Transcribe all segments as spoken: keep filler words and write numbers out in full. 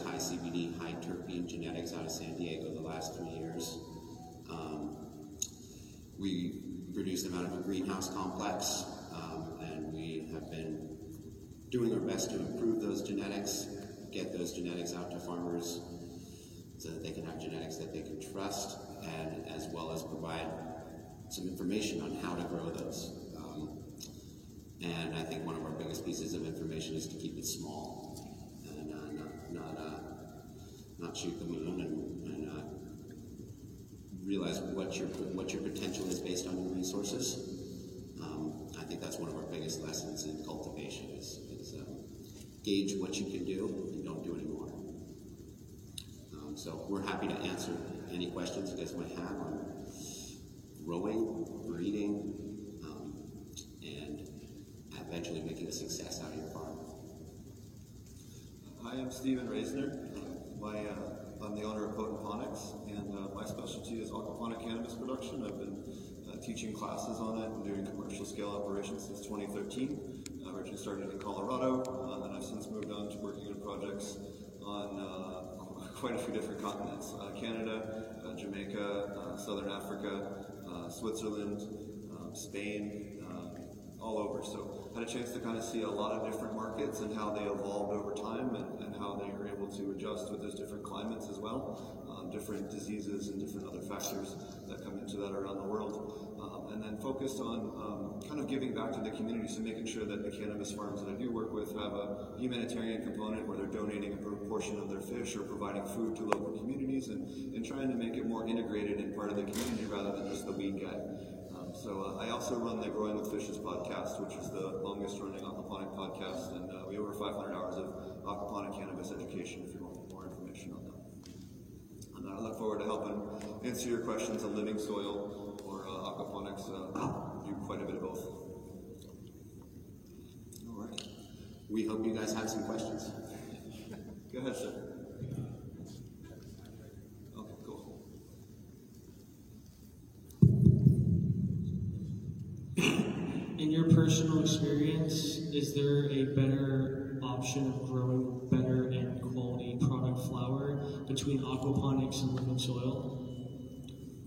is high C B D, high terpene genetics out of San Diego the last three years. Um, we produce them out of a greenhouse complex, um, and we have been doing our best to improve those genetics, get those genetics out to farmers so that they can have genetics that they can trust, and as well as provide some information on how to grow those. Um, and I think one of our biggest pieces of information is to keep it small and uh, not not uh, not shoot the moon, and, and uh, realize what your what your potential is based on your resources. Um, I think that's one of our biggest lessons in cultivation is, is um, gauge what you can do and don't do any more. Um, so we're happy to answer any questions you guys might have on growing, breeding, um, and eventually making a success out of your farm. Hi, I'm Stephen Reisner. My, uh, I'm the owner of Potaponics, and uh, my specialty is aquaponic cannabis production. I've been uh, teaching classes on it and doing commercial scale operations since twenty thirteen. I originally started in Colorado, uh, and I've since moved on to working on projects on uh, quite a few different continents. Uh, Canada, uh, Jamaica, uh, Southern Africa, uh, Switzerland, um, Spain, um, all over. So I had a chance to kind of see a lot of different markets and how they evolved over time, and, and how they were able to adjust with those different climates as well, um, different diseases and different other factors that come into that around the world. Um, and then focused on um, kind of giving back to the community, so making sure that the cannabis farms that I do work with have a humanitarian component where they're donating a portion of their fish or providing food to local communities, and, and trying to make it more integrated and part of the community rather than just the weed guy. Um, so uh, I also run the Growing With Fishes podcast, which is the longest running aquaponic podcast, and uh, we have over five hundred hours of aquaponic cannabis education if you want more information on that. And I look forward to helping answer your questions on living soil or uh, aquaponics. Uh, do quite a bit of both. All right. We hope you guys have some questions. Go ahead, sir. Okay, cool. In your personal experience, is there a better option of growing better and quality product flower between aquaponics and living soil?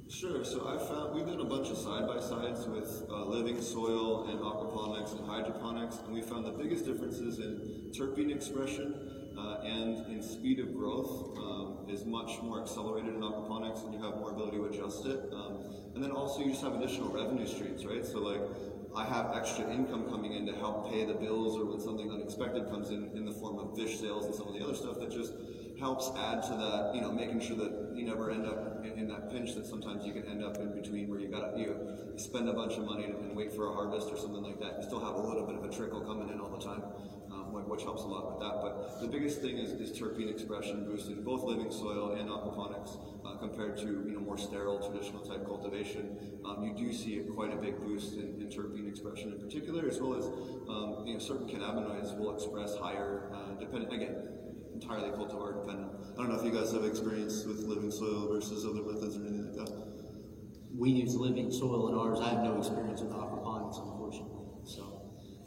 Sure, so I found we've done a bunch of side-by-sides with uh, living soil and aquaponics and hydroponics, and we found the biggest differences in terpene expression uh, and in speed of growth um, is much more accelerated in aquaponics, and you have more ability to adjust it. Um, and then also you just have additional revenue streams, right? So like I have extra income coming in to help pay the bills, or when something unexpected comes in in the form of fish sales and some of the other stuff that just helps add to that, you know, making sure that you never end up in, in that pinch that sometimes you can end up in between where you got to, you know, spend a bunch of money and wait for a harvest or something like that. You still have a little bit of a trickle coming in all the time, um, which helps a lot with that. But the biggest thing is, is terpene expression boosted both living soil and aquaponics uh, compared to, you know, more sterile traditional type cultivation. Um, you do see quite a big boost in, in terpene expression in particular, as well as um, you know, certain cannabinoids will express higher, uh, depending again. Entirely cultivar dependent. I don't know if you guys have experience with living soil versus other methods or anything like that. We use living soil in ours. I have no experience with aquaponics, unfortunately. So,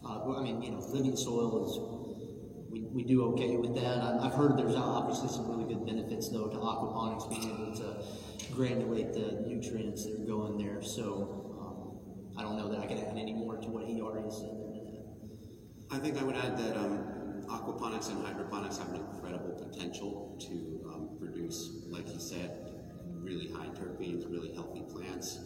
uh, I mean, you know, living soil is, we, we do okay with that. I, I've heard there's obviously some really good benefits, though, to aquaponics, being able to granulate the nutrients that are going there. So, um, I don't know that I can add any more to what he already said. I think I would add that um, aquaponics and hydroponics have an incredible potential to um, produce, like he said, really high terpenes, really healthy plants.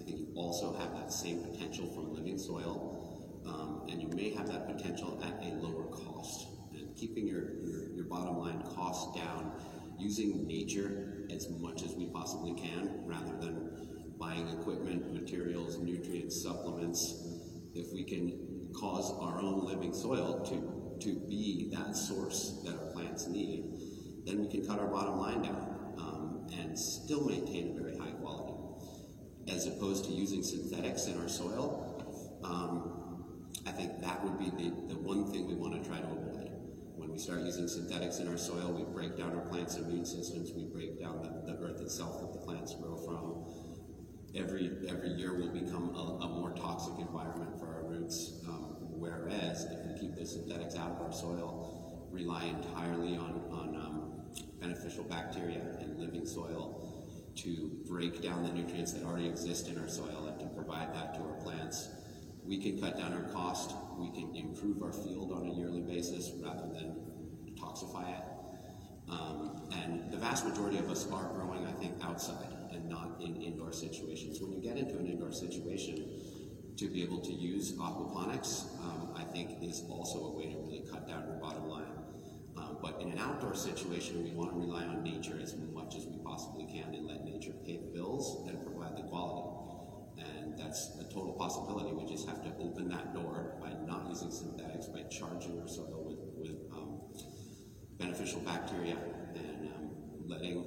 I think you also have that same potential from living soil, um, and you may have that potential at a lower cost. And keeping your, your, your bottom line costs down, using nature as much as we possibly can, rather than buying equipment, materials, nutrients, supplements. If we can cause our own living soil to to be that source that our plants need, then we can cut our bottom line down um, and still maintain a very high quality. As opposed to using synthetics in our soil, um, I think that would be the, the one thing we want to try to avoid. When we start using synthetics in our soil, we break down our plants' immune systems, we break down the, the earth itself that the plants grow from. Every, every year will become a, a more toxic environment for our roots. Um, Whereas, if we keep the synthetics out of our soil, rely entirely on, on um, beneficial bacteria in living soil to break down the nutrients that already exist in our soil and to provide that to our plants. We can cut down our cost, we can improve our field on a yearly basis rather than toxify it. Um, and the vast majority of us are growing, I think, outside and not in indoor situations. When you get into an indoor situation, to be able to use aquaponics, um, I think, is also a way to really cut down your bottom line. Um, but in an outdoor situation, we want to rely on nature as much as we possibly can and let nature pay the bills and provide the quality. And that's a total possibility. We just have to open that door by not using synthetics, by charging our soil with, with um, beneficial bacteria and um, letting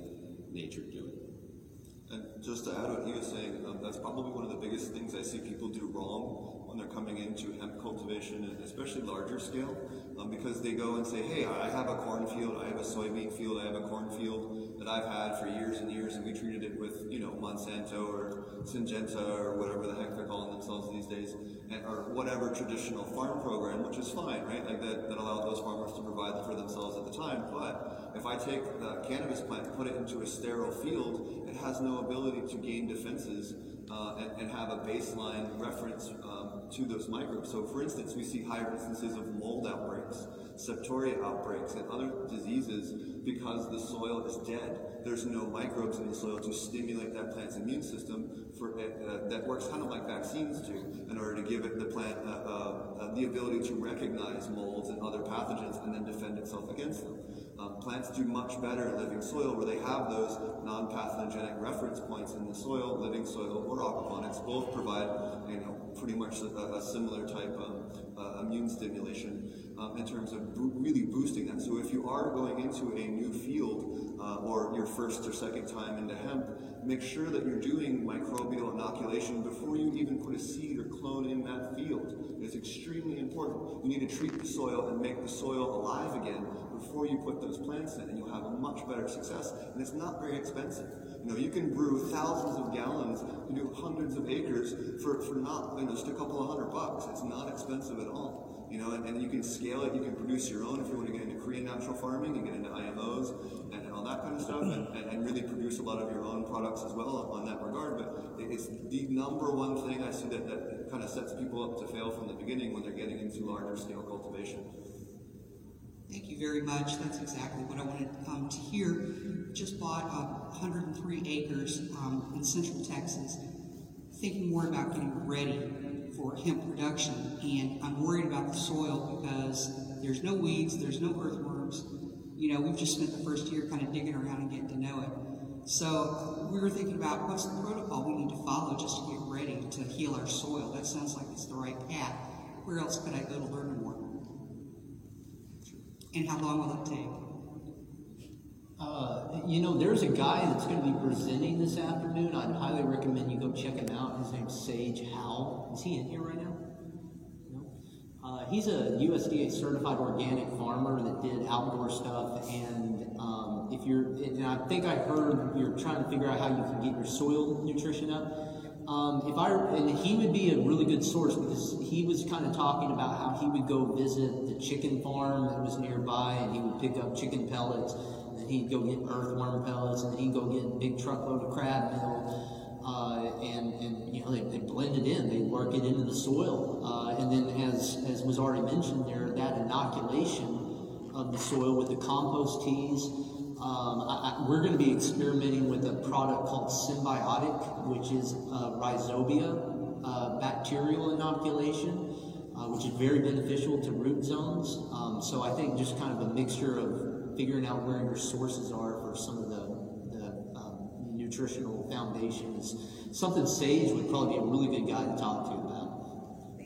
nature do it. And just to add what he was saying, um, that's probably one of the biggest things I see people do wrong when they're coming into hemp cultivation, and especially larger scale, um, because they go and say, hey, I have a cornfield, I have a soybean field, I have a cornfield that I've had for years and years, and we treated it with, you know, Monsanto or Syngenta or whatever the heck they're calling themselves these days, and, or whatever traditional farm program, which is fine, right? Like that, that allowed those farmers to provide for themselves at the time. But if I take the cannabis plant and put it into a sterile field, it has no ability to gain defenses uh, and, and have a baseline reference um, to those microbes. So for instance, we see higher instances of mold outbreaks, septoria outbreaks, and other diseases because the soil is dead. There's no microbes in the soil to stimulate that plant's immune system for uh, that works kind of like vaccines do in order to give it the plant uh, uh, the ability to recognize molds and other pathogens and then defend itself against them. Um, plants do much better in living soil where they have those non-pathogenic reference points in the soil. Living soil or aquaponics both provide, you know, pretty much a, a similar type of uh, immune stimulation um, in terms of bo- really boosting that. So if you are going into a new field uh, or your first or second time into hemp, make sure that you're doing microbial inoculation before you even put a seed or clone in that field. It's extremely important. You need to treat the soil and make the soil alive again before you put those plants in, and you'll have a much better success. And it's not very expensive. You know, you can brew thousands of gallons, you do hundreds of acres for, for not, you know, just a couple of hundred bucks. It's not expensive at all. You know, and, and you can scale it, you can produce your own if you want to get into Korean natural farming and get into I M Os and, and all that kind of stuff, and, and, and really produce a lot of your own products as well on that regard. But it's the number one thing I see that, that kind of sets people up to fail from the beginning when they're getting into larger scale cultivation. Thank you very much. That's exactly what I wanted um, to hear. Just bought uh, one hundred three acres um, in central Texas, thinking more about getting ready for hemp production, and I'm worried about the soil because there's no weeds, there's no earthworms. You know, we've just spent the first year kind of digging around and getting to know it. So we were thinking about what's the protocol we need to follow just to get ready to heal our soil. That sounds like it's the right path. Where else could I go to learn more? And how long will it take? Uh, you know, there's a guy that's going to be presenting this afternoon. I'd highly recommend you go check him out. His name's Sage Howell. Is he in here right now? No. Uh, he's a U S D A certified organic farmer that did outdoor stuff. And um, if you're, and I think I heard you're trying to figure out how you can get your soil nutrition up. Um, if I and he would be a really good source because he was kind of talking about how he would go visit the chicken farm that was nearby, and he would pick up chicken pellets. And he'd go get earthworm pellets, and he'd go get a big truckload of crab meal, uh, and, and you know, they, they blend it in, they work it into the soil. Uh, and then as, as was already mentioned there, that inoculation of the soil with the compost teas, um, I, I, we're going to be experimenting with a product called Symbiotic, which is uh, rhizobia uh, bacterial inoculation, uh, which is very beneficial to root zones. Um, so I think just kind of a mixture of figuring out where your sources are for some of the, the um, nutritional foundations. Something Sage would probably be a really good guy to talk to about.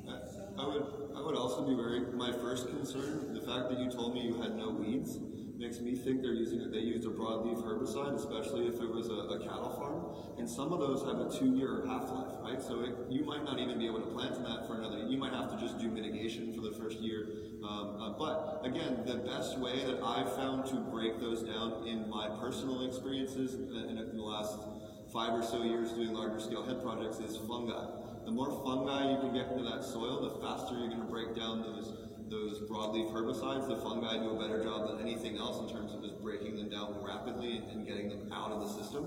I, I would I would also be very, my first concern, the fact that you told me you had no weeds makes me think they're using, they used a broadleaf herbicide, especially if it was a, a cattle farm. And some of those have a two-year half-life, right? So it, you might not even be able to plant that for another, you might have to just do mitigation for the first year. Um, uh, but again, the best way that I've found to break those down in my personal experiences in, in the last five or so years doing larger scale hemp projects is fungi. The more fungi you can get into that soil, the faster you're going to break down those those broadleaf herbicides. The fungi do a better job than anything else in terms of just breaking them down rapidly out of the system.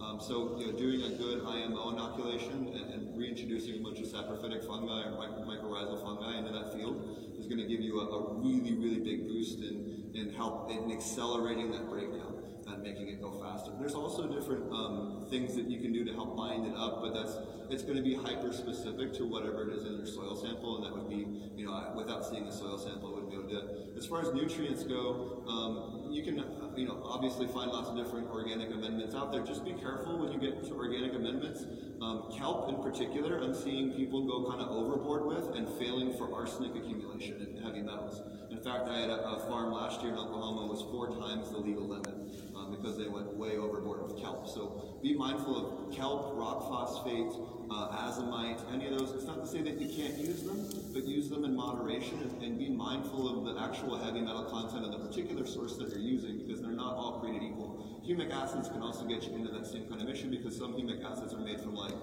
Um, so you know, doing a good I M O inoculation and, and reintroducing a bunch of saprophytic fungi or mycorrhizal fungi into that field is going to give you a, a really, really big boost in, in help in accelerating that breakdown and making it go faster. There's also different um, things that you can do to help bind it up, but that's it's going to be hyper-specific to whatever it is in your soil sample, and that would be, you know, without seeing the soil sample, I wouldn't be able to do it. As far as nutrients go, um, you can, you know, obviously find lots of different organic amendments out there. Just be careful when you get to organic amendments. Um, kelp in particular, I'm seeing people go kind of overboard with and failing for arsenic accumulation in heavy metals. In fact, I had a, a farm last year in Oklahoma that was four times the legal limit um, because they went way overboard with kelp. So be mindful of kelp, rock phosphate, uh, azomite, any of those. It's not to say that you can't use them, but use them in moderation and, and be mindful of the actual heavy metal content of the particular source that you're using, because they're not all created equal. Humic acids can also get you into that same kind of issue because some humic acids are made from like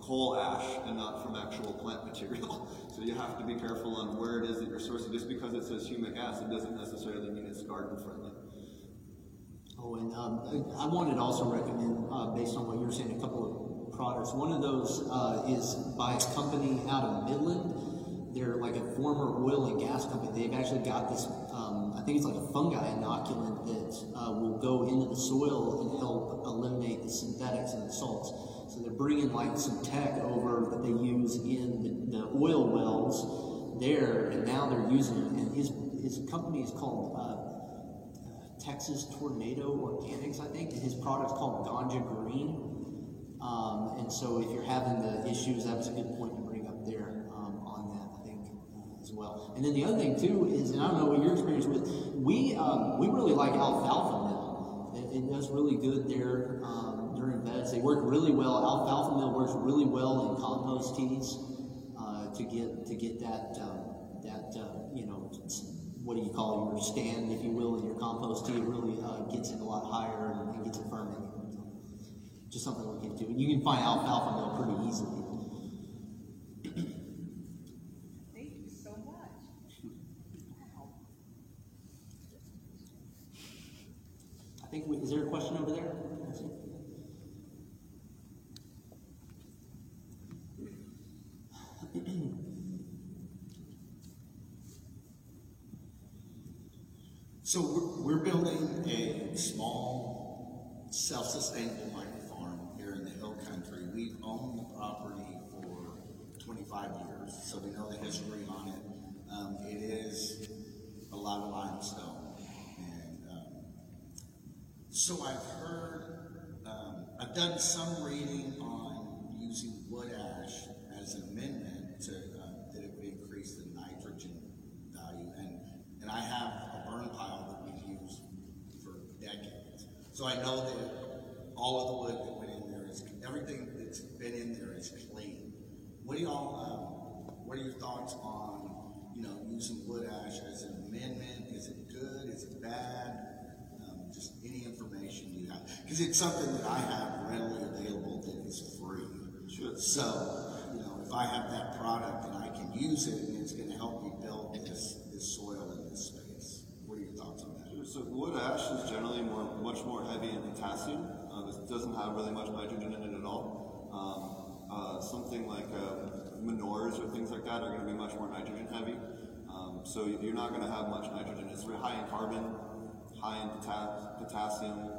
coal ash and not from actual plant material. So you have to be careful on where it is that you're sourcing. Just because it says humic acid doesn't necessarily mean it's garden friendly. Oh, and um, I wanted to also recommend, uh, based on what you were saying, a couple of products. One of those uh, is by a company out of Midland. They're like a former oil and gas company. They've actually got this, um, I think it's like a fungi inoculant that uh, will go into the soil and help eliminate the synthetics and the salts. So they're bringing like some tech over that they use in the, the oil wells there, and now they're using it. And his his company is called uh, Texas Tornado Organics, I think. And his product's called Ganja Green. Um, and so if you're having the issues, that was a good point to bring up there um, on that, I think, uh, as well. And then the other thing too is, and I don't know what your experience with, we um, we really like alfalfa now. It, it does really good there. Um, during vets, they work really well. Alfalfa meal works really well in compost teas uh, to get to get that um, that uh, you know, what do you call your stand, if you will, in your compost tea. It really uh, gets it a lot higher and, and gets it fermented. Just something we can do. You can find alfalfa meal pretty easily. Thank you so much. Wow. I think we, is there a question over there? So we're, we're building a small, self-sustainable micro farm here in the hill country. We've owned the property for twenty-five years, so we know the history on it. Um, it is a lot of limestone, and um, so I've heard, um, I've done some reading on using wood ash as an amendment to uh, that it would increase the nitrogen value, and and I have. Burn pile that we've used for decades. So I know that all of the wood that went in there is, everything that's been in there is clean. What do y'all, um, what are your thoughts on, you know, using wood ash as an amendment? Is it good? Is it bad? Um, just any information you have. Because it's something that I have readily available that is free. Sure. So, you know, if I have that product and I can use it, and it's going to help me build this, this soil in this space. What are your thoughts on that? Sure. So wood ash is generally more, much more heavy in potassium. Um, it doesn't have really much nitrogen in it at all. Um, uh, something like uh, manures or things like that are going to be much more nitrogen heavy. Um, so you're not going to have much nitrogen. It's very high in carbon, high in pota- potassium.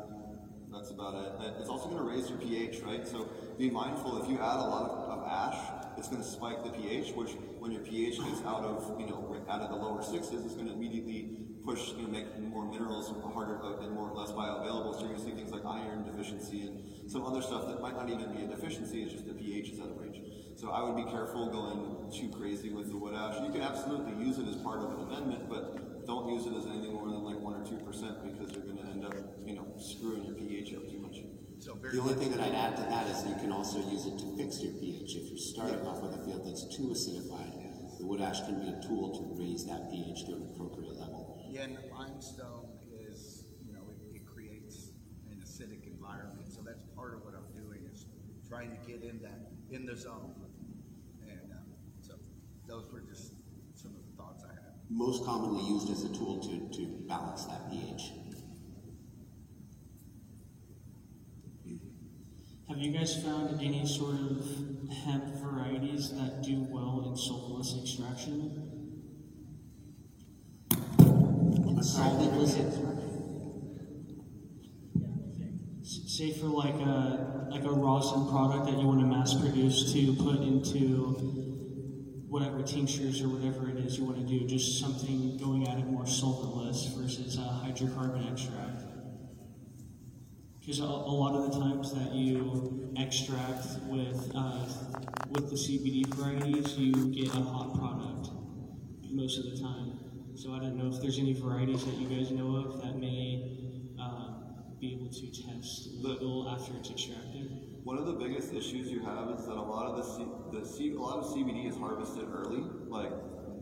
That's about it. It's also going to raise your pH, right? So be mindful, if you add a lot of, of ash, it's going to spike the pH, which when your pH is out of, you know, out of the lower sixes, it's going to immediately push, you know, make more minerals harder and more less bioavailable. So you're going to see things like iron deficiency and some other stuff that might not even be a deficiency. It's just the pH is out of range. So I would be careful going too crazy with the wood ash. You can absolutely use it as part of an amendment, but don't use it as anything more than like one or two percent because you're going to end up, you know, screwing your pH up too much. So the only thing that I'd add to that is you can also use it to fix your pH. If you're starting yeah. off with a field that's too acidified, yeah. the wood ash can be a tool to raise that pH to an appropriate level. Yeah, and the limestone is, you know, it, it creates an acidic environment. So that's part of what I'm doing, is trying to get in that, in the zone. And um, so those were just some of the thoughts I had. Most commonly used as a tool to, to balance that pH. Have you guys found any sort of hemp varieties that do well in solventless extraction? Solventless extraction. Say for like a like a rosin product that you want to mass produce to put into whatever tinctures or whatever it is you want to do, just something going at it more solventless versus a hydrocarbon extract. Because a, a lot of the times that you extract with uh, with the C B D varieties, you get a hot product most of the time. So I don't know if there's any varieties that you guys know of that may uh, be able to test legal after it's extracted. One of the biggest issues you have is that a lot of the C, the C, a lot of C B D is harvested early, like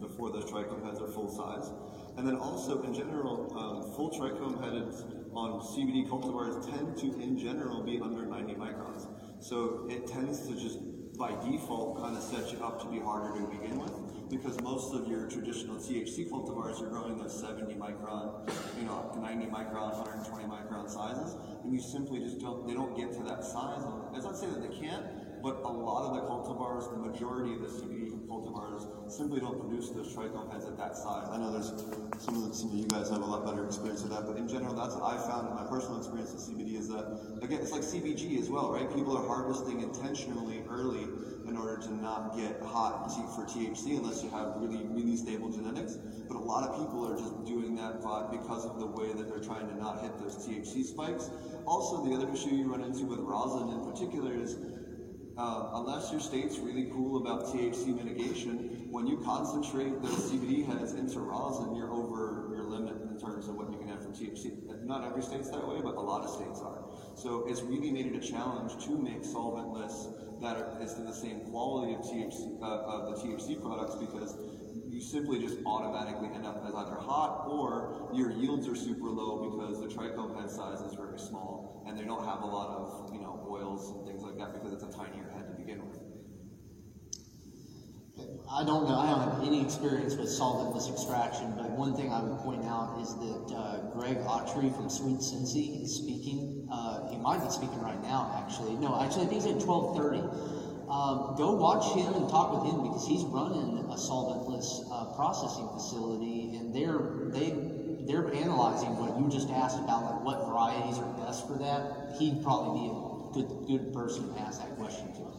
before the trichome heads are full size, and then also in general, um, full trichome heads on C B D cultivars tend to, in general, be under ninety microns. So it tends to just, by default, kind of set you up to be harder to begin with, because most of your traditional T H C cultivars are growing those seventy micron, you know, ninety micron, one hundred twenty micron sizes, and you simply just don't, they don't get to that size. It's not to say that they can't, but a lot of the cultivars, the majority of the C B D cultivars simply don't produce those trichome heads at that size. I know there's some of, the, some of you guys have a lot better experience with that, but in general, that's what I found in my personal experience with C B D is that, again, it's like C B G as well, right? People are harvesting intentionally early in order to not get hot for T H C unless you have really, really stable genetics. But a lot of people are just doing that because of the way that they're trying to not hit those T H C spikes. Also, the other issue you run into with rosin in particular is Uh, unless your state's really cool about T H C mitigation, when you concentrate those C B D heads into rosin, you're over your limit in terms of what you can have for T H C. Not every state's that way, but a lot of states are. So it's really made it a challenge to make solventless that is to the same quality of T H C uh, of the T H C products, because you simply just automatically end up as either hot or your yields are super low because the trichome head size is very small and they don't have a lot of, you know, oils and things like that because it's a tinier head to begin with. I don't know, I don't have any experience with solventless extraction, but one thing I would point out is that uh, Greg Autry from Sweet Cincy is speaking. Uh, he might be speaking right now, actually. No, actually, I think he's at twelve thirty. Um, go watch him and talk with him, because he's running a solventless uh, processing facility, and they're they they're analyzing what you just asked about, like what varieties are best for that. He'd probably be a good good person to ask that question to.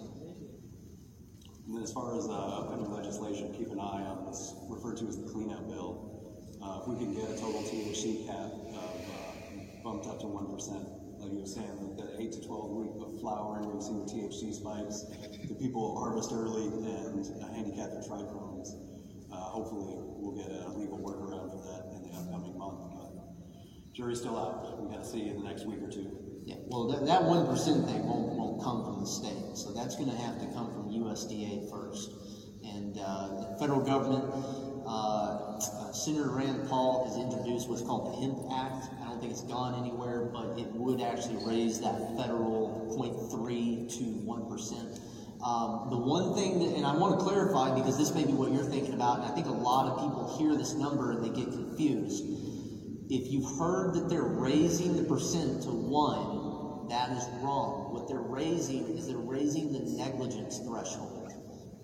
And then as far as uh, upcoming legislation, keep an eye on what's referred to as the cleanup bill. Uh, if we can get a total T H C cap of uh, bumped up to one percent. Like you were saying, the eight to twelve week of flowering, we've seen the T H C spikes. The people harvest early and handicap their trichomes. Uh, hopefully, we'll get a legal workaround for that in the upcoming month. But jury's still out. We've got to see in the next week or two. Yeah, well, that, that one percent thing won't, won't come from the state. So that's going to have to come from U S D A first. And uh, the federal government, uh, Senator Rand Paul has introduced what's called the HEMP Act. I think it's gone anywhere, but it would actually raise that federal zero point three to one percent. Um, the one thing that, and I want to clarify, because this may be what you're thinking about, and I think a lot of people hear this number and they get confused. If you've heard that they're raising the percent to one, that is wrong. What they're raising is they're raising the negligence threshold.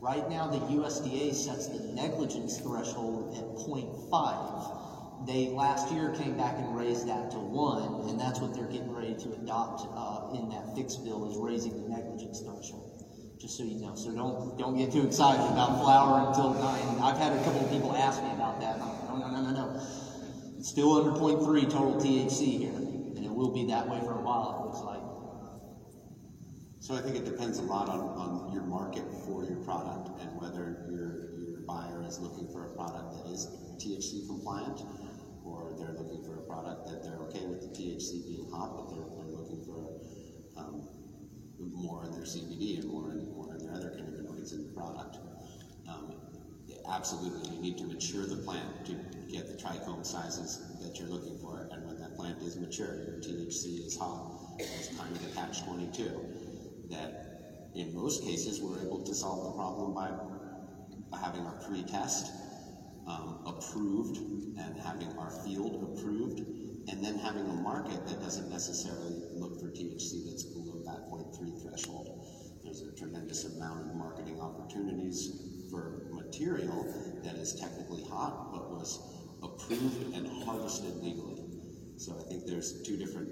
Right now, the U S D A sets the negligence threshold at zero point five. They last year came back and raised that to one, and that's what they're getting ready to adopt uh, in that fix bill, is raising the negligence threshold, just so you know. So don't don't get too excited about flowering until nine. I've had a couple of people ask me about that. No, no, no, no, no. It's still under zero point three total T H C here, and it will be that way for a while, it looks like. So I think it depends a lot on, on your market for your product and whether your, your buyer is looking for a product that is T H C compliant, or they're looking for a product that they're okay with the T H C being hot, but they're, they're looking for um, more in their C B D and more in, more in their other cannabinoids in the product. Um, absolutely, you need to mature the plant to get the trichome sizes that you're looking for, and when that plant is mature, your T H C is hot. It's kind of a catch twenty-two that in most cases we're able to solve the problem by, by having a pre-test Um, approved and having our field approved, and then having a market that doesn't necessarily look for T H C that's below that point three threshold. There's a tremendous amount of marketing opportunities for material that is technically hot but was approved and harvested legally. So I think there's two different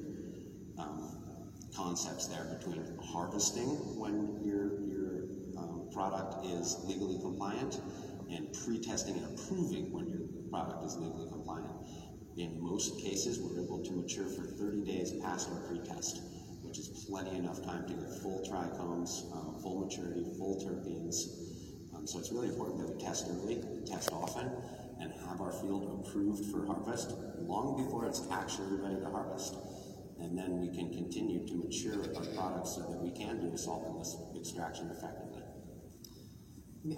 um, concepts there between harvesting when your, your um, product is legally compliant and pre-testing and approving when your product is legally compliant. In most cases, we're able to mature for thirty days past our pre-test, which is plenty enough time to get full trichomes, um, full maturity, full terpenes. Um, so it's really important that we test early, test often, and have our field approved for harvest long before it's actually ready to harvest. And then we can continue to mature our products so that we can do a solventless extraction effectively.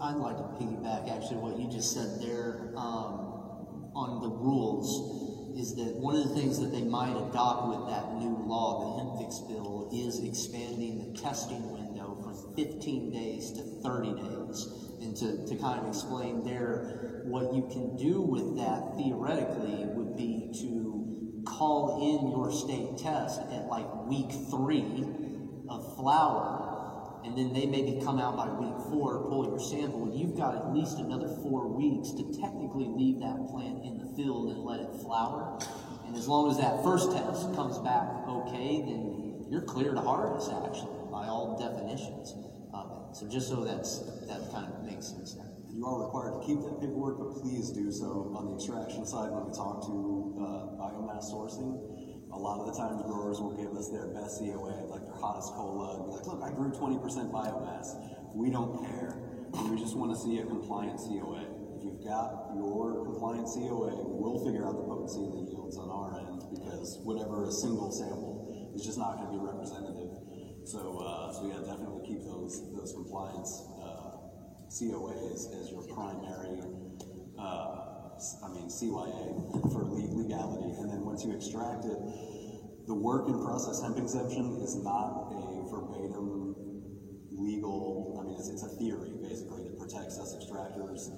I'd like to piggyback actually what you just said there um, on the rules, is that one of the things that they might adopt with that new law, the hemp fix bill, is expanding the testing window from fifteen days to thirty days. And to, to kind of explain there, what you can do with that theoretically would be to call in your state test at like week three of flower, and then they maybe come out by week four, pull your sample, and you've got at least another four weeks to technically leave that plant in the field and let it flower. And as long as that first test comes back okay, then you're clear to harvest, actually, by all definitions of it. So just so that's, that kind of makes sense there. You are required to keep that paperwork, but please do so on the extraction side when we talk to uh, biomass sourcing. A lot of the time, the growers will give us their best C O A, like their hottest cola, and be like, look, I grew twenty percent biomass. We don't care. We just want to see a compliant C O A. If you've got your compliant C O A, we'll figure out the potency and the yields on our end, because whatever a single sample is just not going to be representative. So, uh, so yeah, definitely keep those those compliance uh, C O As as your primary uh, I mean, C Y A for legality, and then once you extract it, the work in process hemp exemption is not a verbatim legal, I mean, it's, it's a theory, basically, that protects us extractors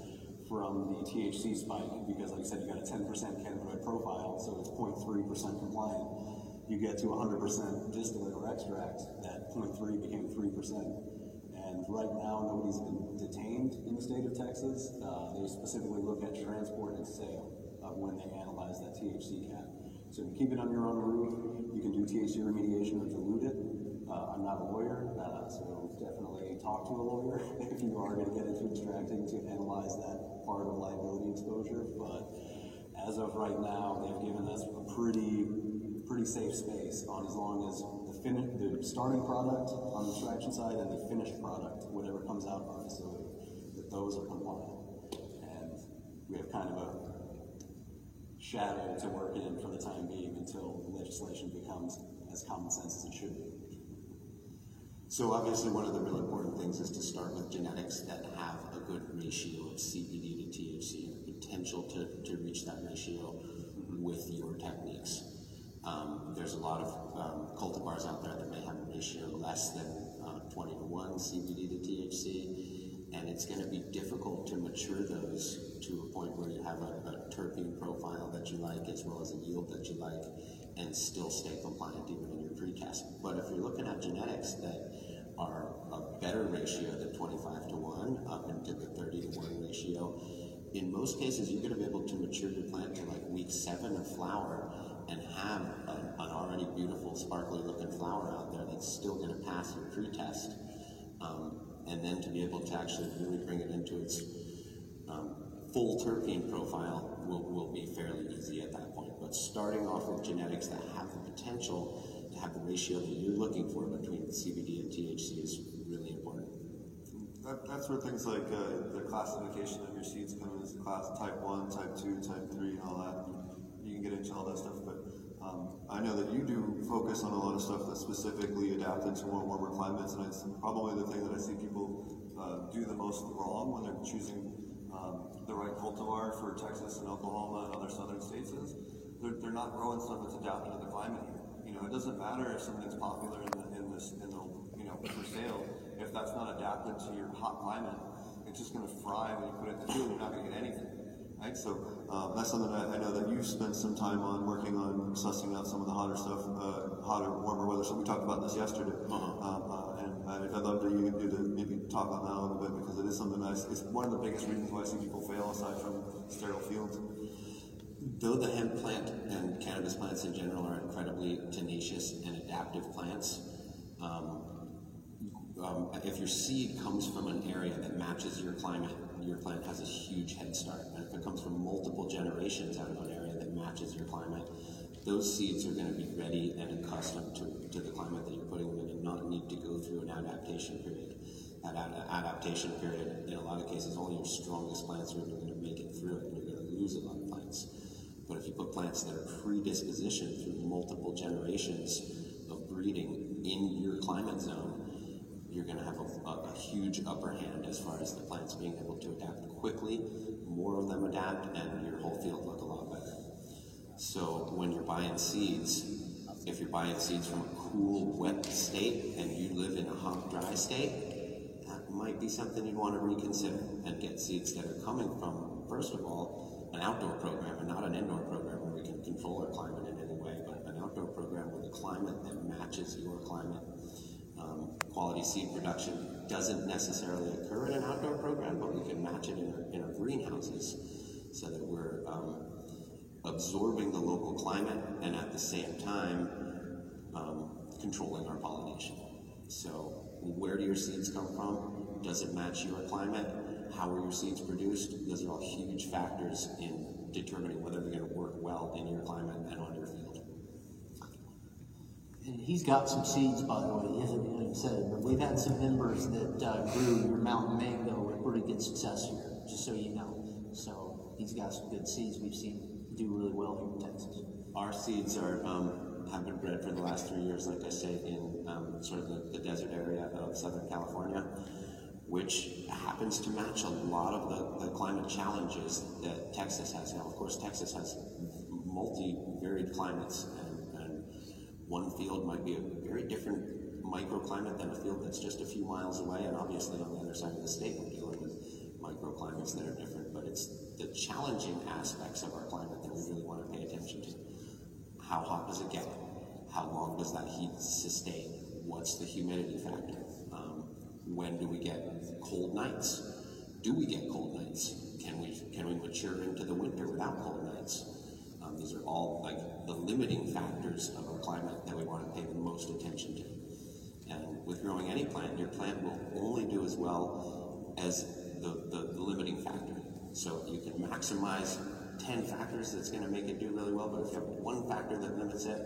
from the T H C spike, because like I said, you got a ten percent cannabinoid profile, so it's zero point three percent compliant. You get to one hundred percent distillate or extract, that zero point three became three percent. And right now, nobody's been detained in the state of Texas. Uh, they specifically look at transport and sale of when they analyze that T H C cap. So if you keep it on your own roof, you can do T H C remediation or dilute it. Uh, I'm not a lawyer, uh, so definitely talk to a lawyer if you are going to get into extracting to analyze that part of liability exposure. But as of right now, they've given us a pretty pretty safe space on as long as the, fin- the starting product on the extraction side and the finished product, whatever comes out of our facility, that those are compliant. And we have kind of a shadow to work in for the time being until the legislation becomes as common sense as it should be. So obviously one of the really important things is to start with genetics that have a good ratio of C B D to T H C and the potential to, to reach that ratio with your techniques. Um, there's a lot of um, cultivars out there that may have a ratio less than uh, twenty to one C B D to T H C, and it's going to be difficult to mature those to a point where you have a, a terpene profile that you like as well as a yield that you like and still stay compliant even in your pre-test. But if you're looking at genetics that are a better ratio than twenty-five to one up into the thirty to one ratio, in most cases you're going to be able to mature your plant to like week seven of flower and have a, an already beautiful, sparkly looking flower out there that's still going to pass your pre-test. Um, and then to be able to actually really bring it into its um, full terpene profile will, will be fairly easy at that point. But starting off with genetics that have the potential to have the ratio that you're looking for between C B D and T H C is really important. That, that's where things like uh, the classification of your seeds come in as a class, type one, type two, type three, and all that. You can get into all that stuff, but um, I know that you do focus on a lot of stuff that's specifically adapted to more warmer climates, and it's probably the thing that I see people uh, do the most wrong when they're choosing um, the right cultivar for Texas and Oklahoma and other southern states is they're, they're not growing stuff that's adapted to the climate here. You know, it doesn't matter if something's popular in the, in this, in the, you know, for sale, if that's not adapted to your hot climate, it's just going to fry when you put it in the field. You're not going to get anything. Right? So uh, that's something I, I know that you've spent some time on, working on sussing out some of the hotter stuff, uh, hotter, warmer weather. So we talked about this yesterday. Uh-huh. Um, uh, and uh, if I'd love to, you can do the, maybe talk on that a little bit, because it is something nice. It's one of the biggest reasons why I see people fail, aside from sterile fields. Though the hemp plant and cannabis plants in general are incredibly tenacious and adaptive plants, um, um, if your seed comes from an area that matches your climate, your plant has a huge head start. And if it comes from multiple generations out of an area that matches your climate, those seeds are going to be ready and accustomed to, to the climate that you're putting them in, and not need to go through an adaptation period. That adaptation period, in a lot of cases, only your strongest plants are going to make it through it, and you're going to lose a lot of plants. But if you put plants that are predispositioned through multiple generations of breeding in your climate zone, you're going to have a, a, a huge upper hand as far as the plants being able to adapt quickly. More of them adapt, and your whole field look a lot better. So when you're buying seeds, if you're buying seeds from a cool, wet state, and you live in a hot, dry state, that might be something you want to reconsider and get seeds that are coming from, first of all, an outdoor program, and not an indoor program where we can control our climate in any way, but an outdoor program with a climate that matches your climate. Um, quality seed production doesn't necessarily occur in an outdoor program, but we can match it in our, in our greenhouses, so that we're um, absorbing the local climate, and at the same time um, controlling our pollination. So where do your seeds come from? Does it match your climate? How are your seeds produced? Those are all huge factors in determining whether they're going to work well in your climate and on your field. And he's got some seeds, by the way, he hasn't said, but we've had some members that uh, grew your mountain mango with pretty good success here, just so you know. So he's got some good seeds we've seen do really well here in Texas. Our seeds are um, have been bred for the last three years, like I say, in um, sort of the, the desert area of Southern California, which happens to match a lot of the, the climate challenges that Texas has. Now, of course, Texas has multi-varied climates, and, and one field might be a very different microclimate than a field that's just a few miles away, and obviously on the other side of the state we're dealing with microclimates that are different, but it's the challenging aspects of our climate that we really want to pay attention to. How hot does it get? How long does that heat sustain? What's the humidity factor? Um, When do we get cold nights? Do we get cold nights? Can we can we mature into the winter without cold nights? Um, these are all like the limiting factors of our climate that we want to pay the most attention to. And with growing any plant, your plant will only do as well as the, the, the limiting factor. So you can maximize ten factors that's going to make it do really well, but if you have one factor that limits it,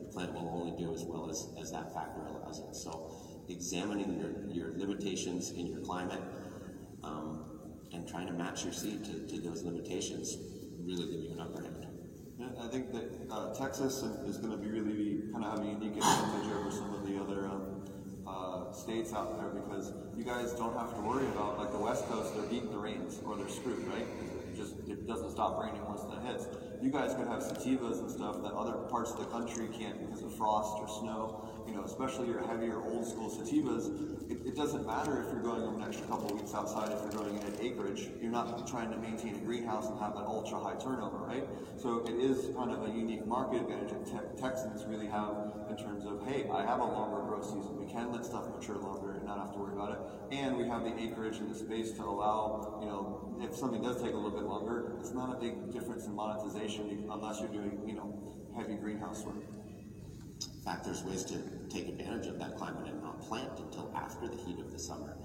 your plant will only do as well as, as that factor allows it. So, examining your, your limitations in your climate um, and trying to match your seed to, to those limitations really give you an upper hand. Yeah, I think that uh, Texas is going to be really kind of have a unique advantage over some of the other um, uh, states out there, because you guys don't have to worry about, like the West Coast, they're beating the rains or they're screwed, right? It just it doesn't stop raining once that hits. You guys could have sativas and stuff that other parts of the country can't because of frost or snow. You know, especially your heavier old school sativas, it, it doesn't matter if you're growing them an extra couple of weeks outside, if you're growing it at acreage, you're not trying to maintain a greenhouse and have that ultra high turnover, right? So it is kind of a unique market advantage that te- Texans really have in terms of, hey, I have a longer growth season, we can let stuff mature longer and not have to worry about it, and we have the acreage and the space to allow, you know, if something does take a little bit longer, it's not a big difference in monetization unless you're doing, you know, heavy greenhouse work. In fact, there's ways to take advantage of that climate and not plant until after the heat of the summer.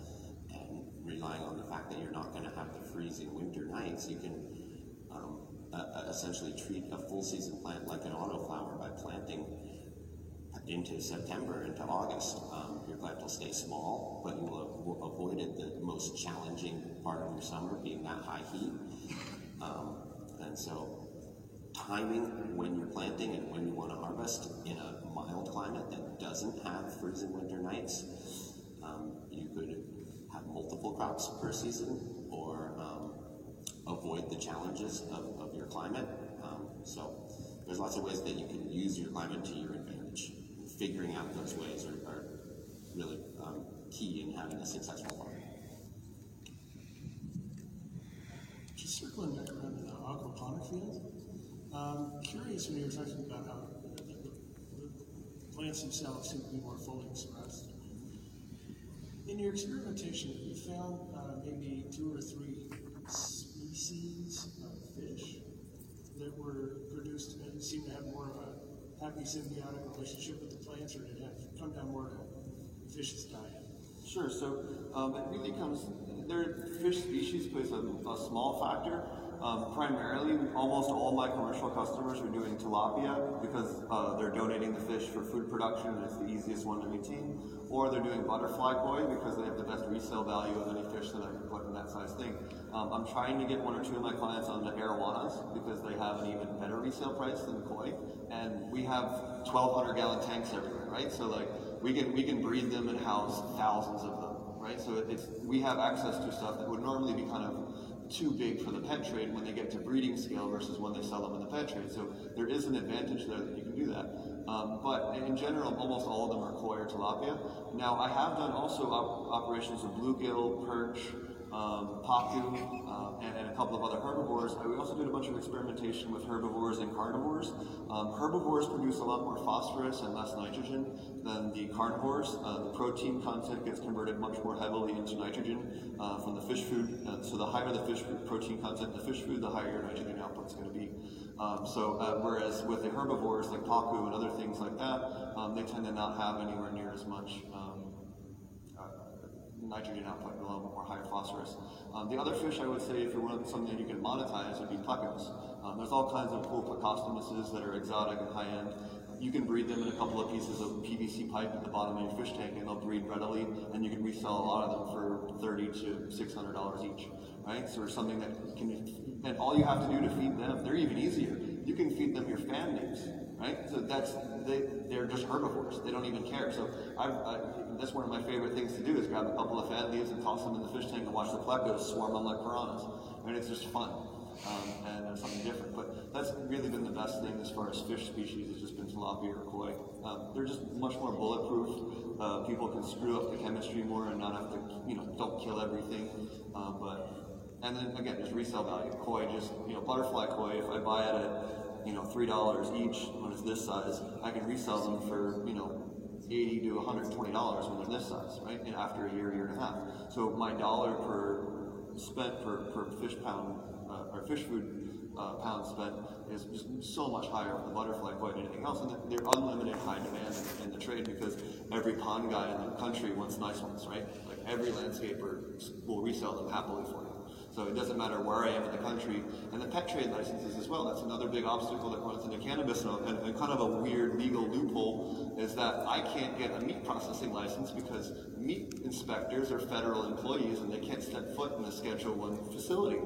And relying on the fact that you're not going to have the freezing winter nights, you can um, uh, essentially treat a full season plant like an autoflower by planting into September, into August. Um, your plant will stay small, but you will have avoided the most challenging part of your summer, being that high heat. Um, and so timing when you're planting and when you want to harvest in a mild climate that doesn't have freezing winter nights, um, you could have multiple crops per season, or um, avoid the challenges of, of your climate. Um, so there's lots of ways that you can use your climate to your advantage. Figuring out those ways are, are really um, key in having a successful farm. Just circling back around to the aquaponic field. Um, curious when you were talking about how the, the, the plants themselves seem to be more fully expressed. In your experimentation, you found uh, maybe two or three species of fish that were produced and seemed to have more of a happy symbiotic relationship with the plants, or did it have come down more to the fish's diet? Sure, so um, it really comes, their fish species plays a, a small factor. Um, primarily, almost all my commercial customers are doing tilapia because uh, they're donating the fish for food production and it's the easiest one to maintain. Or they're doing butterfly koi because they have the best resale value of any fish that I can put in that size thing. Um, I'm trying to get one or two of my clients onto arowanas because they have an even better resale price than koi. And we have twelve hundred gallon tanks everywhere, right? So like we can we can breed them and house thousands of them, right? So it's we have access to stuff that would normally be kind of too big for the pet trade when they get to breeding scale versus when they sell them in the pet trade. So there is an advantage there that you can do that. Um, but in general, almost all of them are koi or tilapia. Now I have done also op operations of bluegill, perch, um, pacu, uh, and, and a couple of other herbivores. I, we also did a bunch of experimentation with herbivores and carnivores. Um, herbivores produce a lot more phosphorus and less nitrogen than the carnivores. Uh, the protein content gets converted much more heavily into nitrogen uh, from the fish food. Uh, so the higher the fish food protein content in the fish food, the higher your nitrogen output is going to be. Um, so uh, whereas with the herbivores like pacu and other things like that, um, they tend to not have anywhere near as much um, nitrogen output and a little bit more higher phosphorus. Um, the other fish, I would say, if you want something that you can monetize, would be plecos. Um, there's all kinds of cool plecostomuses that are exotic and high-end. You can breed them in a couple of pieces of P V C pipe at the bottom of your fish tank, and they'll breed readily, and you can resell a lot of them for thirty to six hundred dollars each, right? So it's something that can, and all you have to do to feed them, they're even easier. You can feed them your fan names, right? So that's, they, they're just herbivores. They don't even care. So I've, I, that's one of my favorite things to do is grab a couple of fan leaves and toss them in the fish tank and watch the plecos swarm them like piranhas. I mean, it's just fun um, and it's something different. But that's really been the best thing as far as fish species. It's just been tilapia or koi. Um, they're just much more bulletproof. Uh, people can screw up the chemistry more and not have to, you know, don't kill everything. Uh, but And then again, just resale value. Koi, just, you know, butterfly koi, if I buy it at, you know, three dollars each when it's this size, I can resell them for, you know, eighty to one hundred twenty dollars when they're this size, right? And after a year, year and a half. So my dollar per spent per, per fish pound, uh, or fish food uh, pound spent is just so much higher with the butterfly koi than anything else. And they're unlimited high demand in, in the trade because every pond guy in the country wants nice ones, right? Like every landscaper will resell them happily for you. So it doesn't matter where I am in the country. And the pet trade licenses as well, that's another big obstacle that runs into cannabis and, and, and kind of a weird legal loophole is that I can't get a meat processing license because meat inspectors are federal employees and they can't step foot in a Schedule one facility.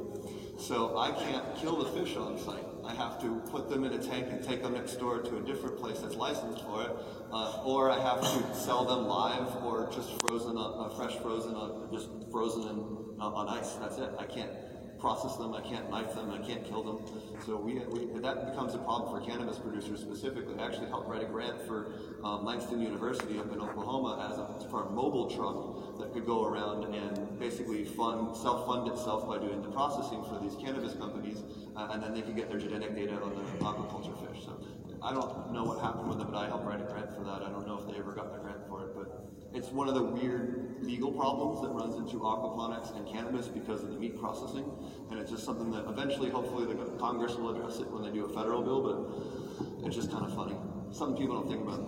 So I can't kill the fish on site. I have to put them in a tank and take them next door to a different place that's licensed for it, uh, or I have to sell them live or just frozen, on, uh, fresh frozen, on, just frozen in on ice. That's it. I can't process them, I can't knife them, I can't kill them. So we, we that becomes a problem for cannabis producers specifically. I actually helped write a grant for um, Langston University up in Oklahoma as a, for a mobile truck that could go around and basically fund, self-fund itself by doing the processing for these cannabis companies, uh, and then they could get their genetic data on their aquaculture fish. So I don't know what happened with it, but I helped write a grant for that. I don't know if they ever got the grant for it, but it's one of the weird legal problems that runs into aquaponics and cannabis because of the meat processing, and it's just something that eventually, hopefully, the Congress will address it when they do a federal bill, but it's just kind of funny. Some people don't think about it.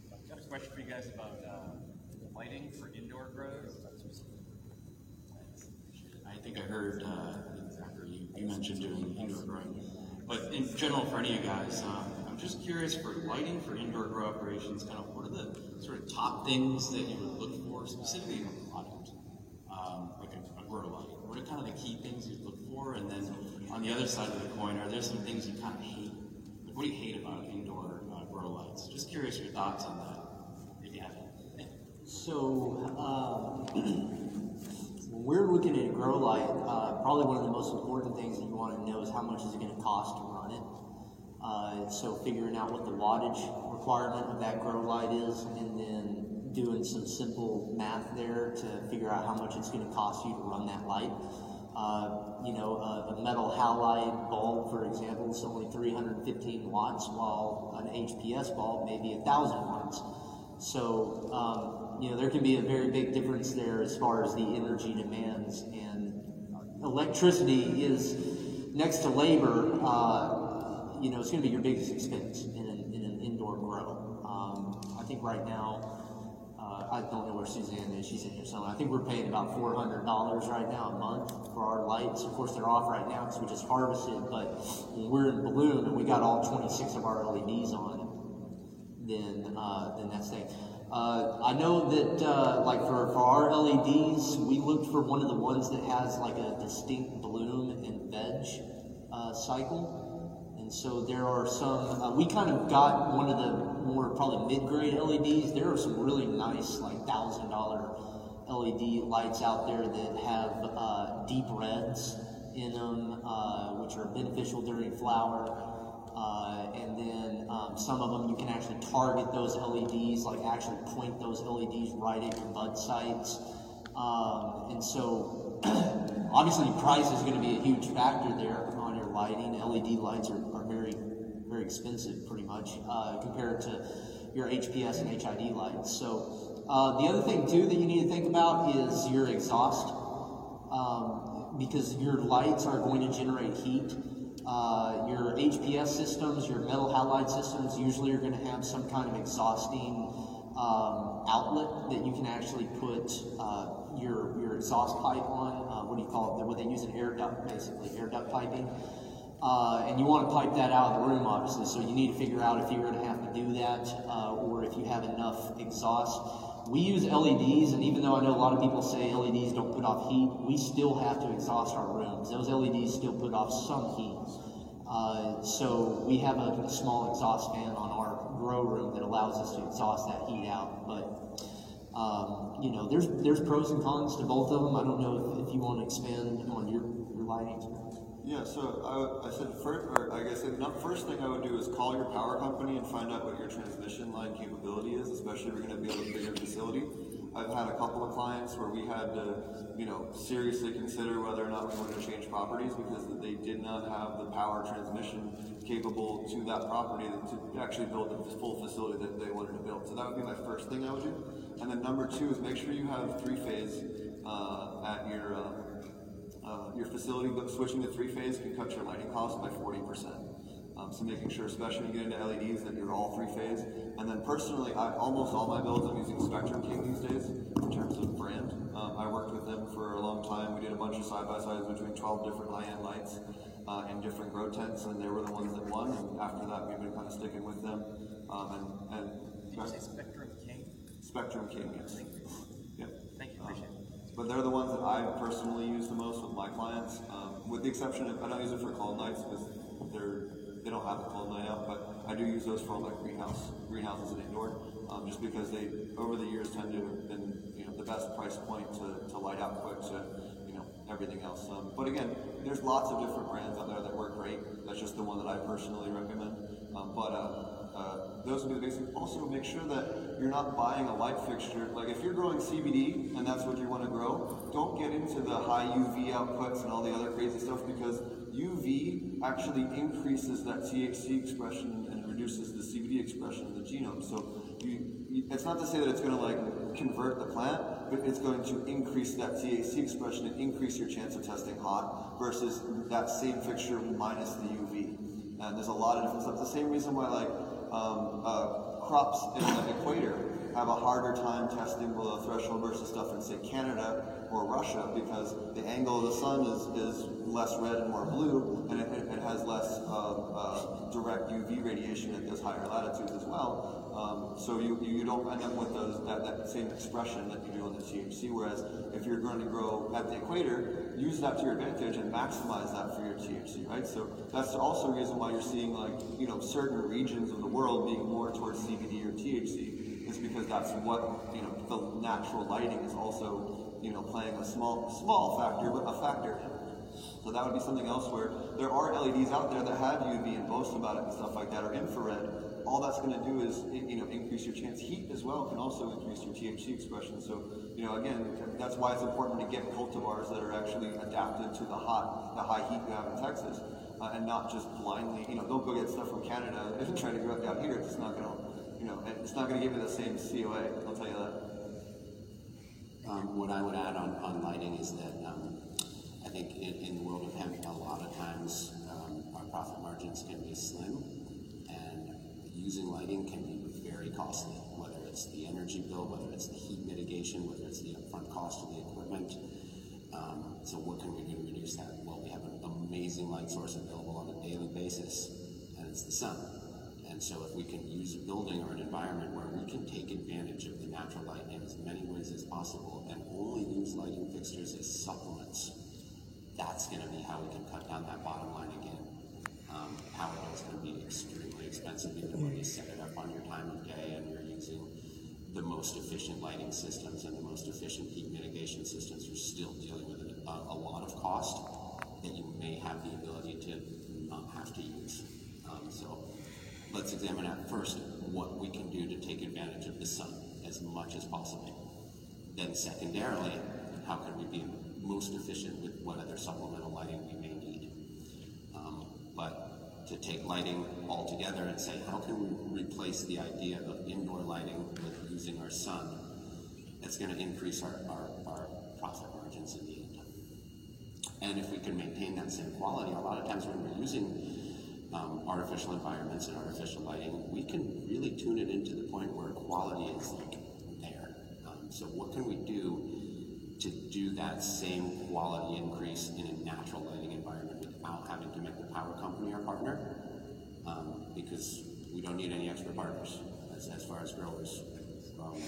I've got a question for you guys about uh, lighting for indoor grows. I think I heard, uh, after you, you mentioned doing indoor growing, but in general for any of you guys, um, I'm just curious for lighting for indoor grow operations, kind of what are the sort of top things that you would look for specifically on the product, um, like a, a grow light? What are kind of the key things you look for? And then on the other side of the coin, are there some things you kind of hate? Like what do you hate about indoor uh, grow lights? Just curious your thoughts on that, if you have any. So um, when we're looking at a grow light, uh, probably one of the most important things that you want to know is how much is it going to cost to run it. Uh, so figuring out what the wattage requirement of that grow light is, and then doing some simple math there to figure out how much it's going to cost you to run that light. Uh, you know, uh, a metal halide bulb, for example, is only three hundred fifteen watts, while an H P S bulb may be one thousand watts. So, um, you know, there can be a very big difference there as far as the energy demands. And electricity is, next to labor, uh, you know, it's going to be your biggest expense in an, in an indoor grow. Um, I think right now, I don't know where Suzanne is, she's in here somewhere. I think we're paying about four hundred dollars right now a month for our lights. Of course, they're off right now because we just harvested, but when we're in bloom and we got all twenty-six of our L E Ds on, then uh, then that's that. Uh, I know that uh, like for, for our L E Ds, we looked for one of the ones that has like a distinct bloom and veg uh, cycle. And so there are some, uh, we kind of got one of the more probably mid-grade L E Ds. There are some really nice like one thousand dollar L E D lights out there that have uh, deep reds in them, uh, which are beneficial during flower. Uh, and then um, some of them you can actually target those L E Ds, like actually point those L E Ds right at your bud sites. Um, and so obviously price is going to be a huge factor there on your lighting. L E D lights are expensive pretty much uh, compared to your H P S and H I D lights. So uh, the other thing too that you need to think about is your exhaust, um, because your lights are going to generate heat. Uh, your H P S systems, your metal halide systems usually are going to have some kind of exhausting um, outlet that you can actually put uh, your, your exhaust pipe on. Uh, what do you call it? What they use, an air duct, basically, air duct piping. Uh, and you want to pipe that out of the room, obviously, so you need to figure out if you're going to have to do that uh, or if you have enough exhaust. We use L E Ds, and even though I know a lot of people say L E Ds don't put off heat, we still have to exhaust our rooms. Those L E Ds still put off some heat. Uh, so we have a, a small exhaust fan on our grow room that allows us to exhaust that heat out. But um, you know, there's there's pros and cons to both of them. I don't know if, if you want to expand on your, your lighting. Yeah, so I, I said first, or I guess the first thing I would do is call your power company and find out what your transmission line capability is, especially if you're going to build a bigger facility. I've had a couple of clients where we had to, you know, seriously consider whether or not we wanted to change properties because they did not have the power transmission capable to that property to actually build the full facility that they wanted to build. So that would be my first thing I would do. And then number two is make sure you have three-phase uh, at your... Um, Uh, your facility, but switching to three-phase can cut your lighting costs by forty percent. Um, so making sure, especially when you get into L E Ds, that you're all three-phase. And then personally, I, almost all my builds, I'm using Spectrum King these days in terms of brand. Um, I worked with them for a long time. We did a bunch of side-by-sides between twelve different high-end lights uh, in different grow tents, and they were the ones that won. And after that, we've been kind of sticking with them. Um, and, and Did you say Spectrum King? Spectrum King, yes. Thank you. Yep. Thank you, appreciate it. But they're the ones that I personally use the most with my clients, um, with the exception of, I don't use it for cold nights because they're, they don't have the cold night out, but I do use those for like greenhouse, greenhouses and indoor, um, just because they, over the years, tend to have been, you know, the best price point to, to light out quick to, you know, everything else. Um, but again, there's lots of different brands out there that work great. That's just the one that I personally recommend. Um, but uh, uh, those would be the basics. Also, make sure that you're not buying a light fixture. Like if you're growing C B D and that's what you want to grow, don't get into the high U V outputs and all the other crazy stuff, because U V actually increases that T H C expression and reduces the C B D expression in the genome. So you, you, it's not to say that it's going to like convert the plant, but it's going to increase that T H C expression and increase your chance of testing hot versus that same fixture minus the U V. And there's a lot of different stuff. The same reason why like Um, uh, crops in the equator have a harder time testing below threshold versus stuff in, say, Canada or Russia, because the angle of the sun is, is less red and more blue, and it, it has less um, uh, direct U V radiation at those higher latitudes as well. Um, so you, you don't end up with those that, that same expression that you do on the T H C, whereas if you're going to grow at the equator, use that to your advantage and maximize that for your T H C, right? So that's also the reason why you're seeing, like, you know, certain regions of the world being more towards C B D or T H C, is because that's what, you know, the natural lighting is also, you know, playing a small, small factor, but a factor in it. So that would be something else where there are L E Ds out there that have U V and boast about it and stuff like that, or infrared. All that's going to do is, you know, increase your chance. Heat as well can also increase your T H C expression. So, you know, again, that's why it's important to get cultivars that are actually adapted to the hot, the high heat you have in Texas, uh, and not just blindly, you know, don't go get stuff from Canada and try to grow it out here. It's not going to, you know, it's not going to give you the same C O A. I'll tell you that. Um, what I would add on, on lighting is that um, I think in, in the world of hemp, a lot of times um, our profit margins can be slim, and using lighting can be very costly, whether it's the energy bill, whether it's the heat mitigation, whether it's the upfront cost of the equipment. Um, so what can we do to reduce that? Well, we have an amazing light source available on a daily basis, and it's the sun. And so if we can use a building or an environment where we can take advantage of the natural light in as many ways as possible and only use lighting fixtures as supplements, that's going to be how we can cut down that bottom line again. Um, power is going to be extremely expensive, even when you set it up on your time of day and you're using the most efficient lighting systems and the most efficient heat mitigation systems. You're still dealing with a, a lot of cost that you may have the ability to not have to use. Um, so let's examine at first what we can do to take advantage of the sun as much as possible. Then secondarily, how can we be most efficient with what other supplemental lighting we may need. Um, but to take lighting all together and say, how can we replace the idea of indoor lighting with using our sun? That's going to increase our, our, our profit margins in the end. And if we can maintain that same quality, a lot of times when we're using um, artificial environments and artificial lighting, we can really tune it into the point where quality is like there. Um, so what can we do to do that same quality increase in a natural lighting environment without having to make the power company our partner, um, because we don't need any extra partners as, as far as growers. Um,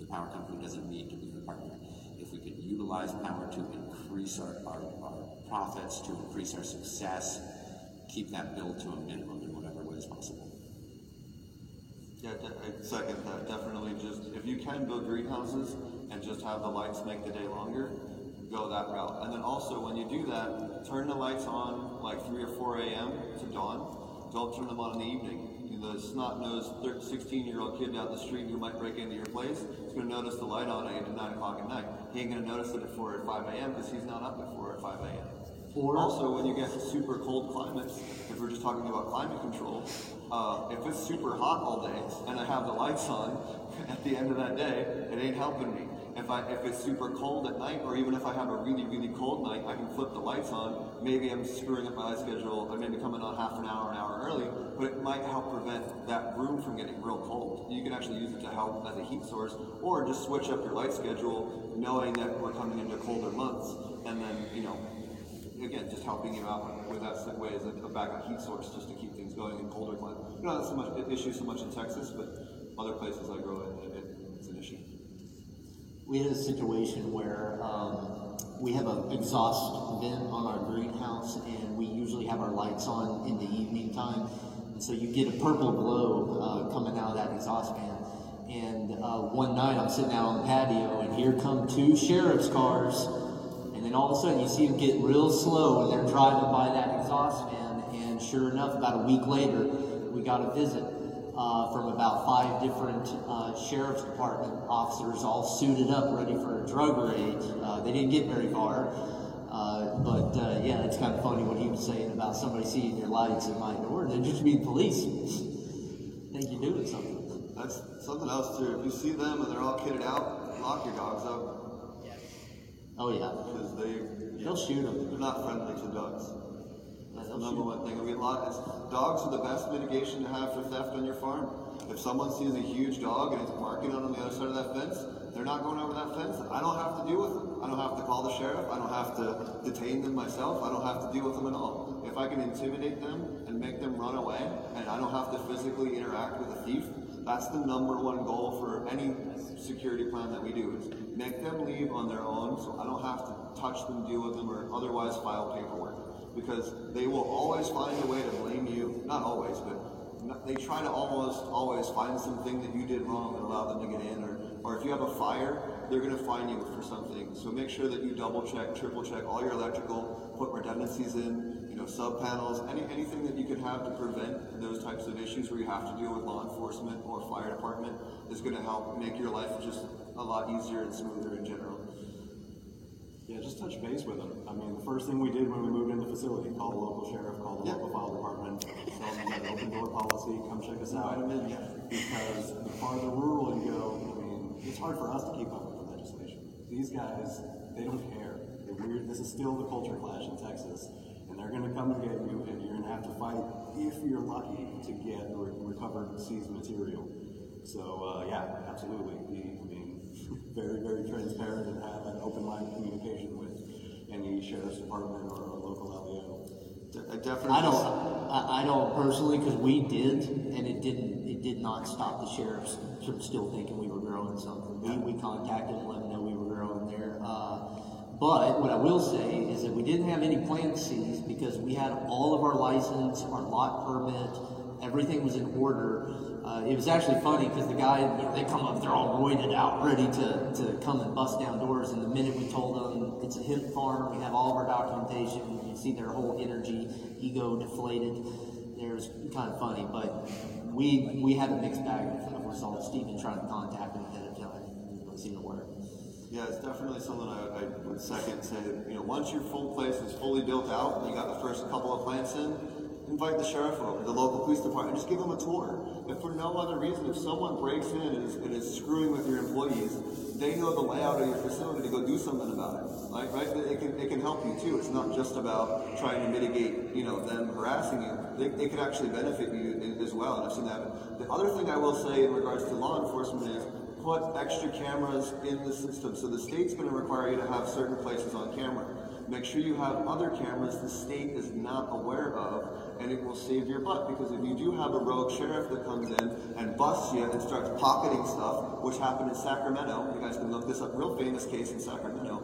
the power company doesn't need to be the partner. If we could utilize power to increase our, our, our profits, to increase our success, keep that bill to a minimum in whatever way is possible. Yeah, I second that, definitely. Just, if you can build greenhouses and just have the lights make the day longer, go that route. And then also, when you do that, turn the lights on like three or four a m to dawn. Don't turn them on in the evening. The snot-nosed sixteen-year-old kid down the street who might break into your place is going to notice the light on at nine o'clock at night. He ain't going to notice it at four or five a m because he's not up at four or five a m Or also, when you get super cold climates, if we're just talking about climate control, uh, if it's super hot all day and I have the lights on, at the end of that day, it ain't helping me. If I if it's super cold at night, or even if I have a really, really cold night, I can flip the lights on. Maybe I'm screwing up my light schedule. I may be coming on half an hour, an hour early, but it might help prevent that room from getting real cold. You can actually use it to help as a heat source, or just switch up your light schedule, knowing that we're coming into colder months, and then, you know, again, just helping you out with that segue as a backup heat source just to keep things going in colder climates. You know, that's so much an issue so much in Texas, but other places I grow it, it it's an issue. We had a situation where um, we have an exhaust vent on our greenhouse, and we usually have our lights on in the evening time. And so you get a purple glow uh, coming out of that exhaust fan. And uh, one night I'm sitting out on the patio, and here come two sheriff's cars. And then all of a sudden you see them get real slow, and they're driving by that exhaust fan. And sure enough, about a week later, we got a visit. Uh, from about five different uh, sheriff's department officers, all suited up, ready for a drug raid. Uh, they didn't get very far, uh, but uh, yeah, it's kind of funny what he was saying about somebody seeing your lights and lighting or they just be police. Think you're doing something. That's something else too. If you see them and they're all kitted out, lock your dogs up. Yeah. Oh yeah. Because they yeah. they'll shoot them. They're not friendly to dogs. That's the number one thing. I mean, dogs are the best mitigation to have for theft on your farm. If someone sees a huge dog and it's barking on the other side of that fence, they're not going over that fence. I don't have to deal with them. I don't have to call the sheriff. I don't have to detain them myself. I don't have to deal with them at all. If I can intimidate them and make them run away, and I don't have to physically interact with a thief, that's the number one goal for any security plan that we do, is make them leave on their own so I don't have to touch them, deal with them, or otherwise file paperwork. Because they will always find a way to blame you. Not always, but they try to almost always find something that you did wrong and allow them to get in. Or, or if you have a fire, they're going to fine you for something. So make sure that you double check, triple check all your electrical, put redundancies in, you know, sub panels, any, anything that you could have to prevent those types of issues where you have to deal with law enforcement or fire department is going to help make your life just a lot easier and smoother in general. Yeah, just touch base with them. I mean, the first thing we did when we moved in the facility, call the local sheriff, call the yeah. local file department, tell them about open door policy, come check us out. Yeah. Because the farther rural you go, I mean, it's hard for us to keep up with the legislation. These guys, they don't care. They're weird. This is still the culture clash in Texas, and they're going to come to get you, and you're going to have to fight if you're lucky to get re- recovered seized material. So, uh, yeah, absolutely. The, very, very transparent and have an open line of communication with any sheriff's department or a local L E O. De- definitely. I don't. I, I don't personally, because we did, and it didn't. It did not stop the sheriffs from still thinking we were growing something. Yeah. We, we contacted and let them know we were growing there. Uh, but what I will say is that we didn't have any plant seized because we had all of our license, our lot permit, everything was in order. Uh, it was actually funny because the guy, you know, they come up, they're all roided out, ready to, to come and bust down doors. And the minute we told them it's a hemp farm, we have all of our documentation, you can see their whole energy, ego deflated. It was kind of funny, but we we had a mixed bag of results. Stephen tried to contact him ahead of time, it was even worse. Yeah, it's definitely something I, I would second say. That, you know, once your full place is fully built out, and you got the first couple of plants in, invite the sheriff over, the local police department, just give them a tour. If for no other reason, if someone breaks in and is, and is screwing with your employees, they know the layout of your facility to go do something about it, right? right? It can it can help you too. It's not just about trying to mitigate, you know, them harassing you. They, they can actually benefit you as well, and I've seen that happen. The other thing I will say in regards to law enforcement is put extra cameras in the system. So the state's going to require you to have certain places on camera. Make sure you have other cameras the state is not aware of, and it will save your butt, because if you do have a rogue sheriff that comes in and busts you and starts pocketing stuff, which happened in Sacramento, you guys can look this up, real famous case in Sacramento,